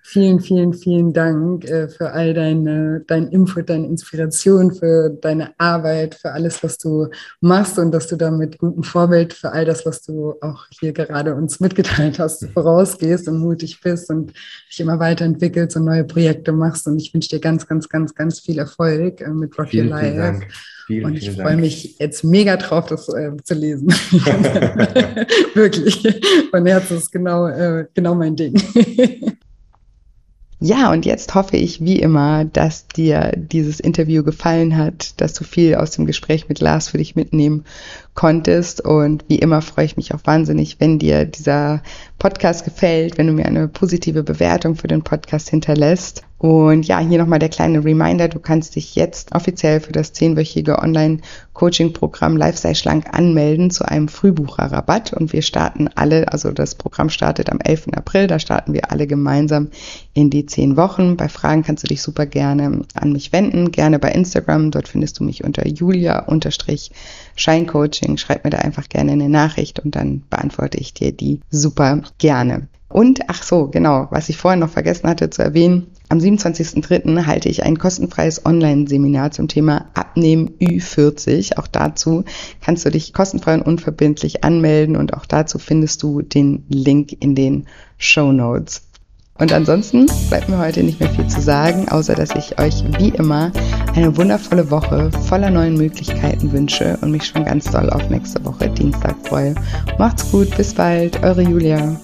Vielen, vielen, vielen Dank äh, für all deine, dein Input, deine Inspiration, für deine Arbeit, für alles, was du machst und dass du damit gutem Vorbild für all das, was du auch hier gerade uns mitgeteilt hast, vorausgehst und mutig bist und dich immer weiterentwickelst und neue Projekte machst. Und ich wünsche dir ganz, ganz, ganz, ganz viel Erfolg äh, mit Rock Your Life. Vielen Dank. Vielen, und ich freue mich jetzt mega drauf, das äh, zu lesen. Wirklich. Von Herzen ist genau, äh, genau mein Ding. Ja, und jetzt hoffe ich wie immer, dass dir dieses Interview gefallen hat, dass du viel aus dem Gespräch mit Lars für dich mitnehmen konntest. Und wie immer freue ich mich auch wahnsinnig, wenn dir dieser Podcast gefällt, wenn du mir eine positive Bewertung für den Podcast hinterlässt. Und ja, hier nochmal der kleine Reminder, du kannst dich jetzt offiziell für das zehnwöchige Online-Coaching-Programm Lifestyle Schlank anmelden zu einem Frühbucherrabatt. Und wir starten alle, also das Programm startet am elften April, da starten wir alle gemeinsam in die zehn Wochen. Bei Fragen kannst du dich super gerne an mich wenden, gerne bei Instagram, dort findest du mich unter Julia-Schein Coaching. Schreib mir da einfach gerne eine Nachricht und dann beantworte ich dir die super gerne. Und ach so, genau, was ich vorhin noch vergessen hatte zu erwähnen, am siebenundzwanzigsten dritten halte ich ein kostenfreies Online-Seminar zum Thema Abnehmen Ü vierzig. Auch dazu kannst du dich kostenfrei und unverbindlich anmelden und auch dazu findest du den Link in den Shownotes. Und ansonsten bleibt mir heute nicht mehr viel zu sagen, außer dass ich euch wie immer eine wundervolle Woche voller neuen Möglichkeiten wünsche und mich schon ganz doll auf nächste Woche Dienstag freue. Macht's gut, bis bald, eure Julia.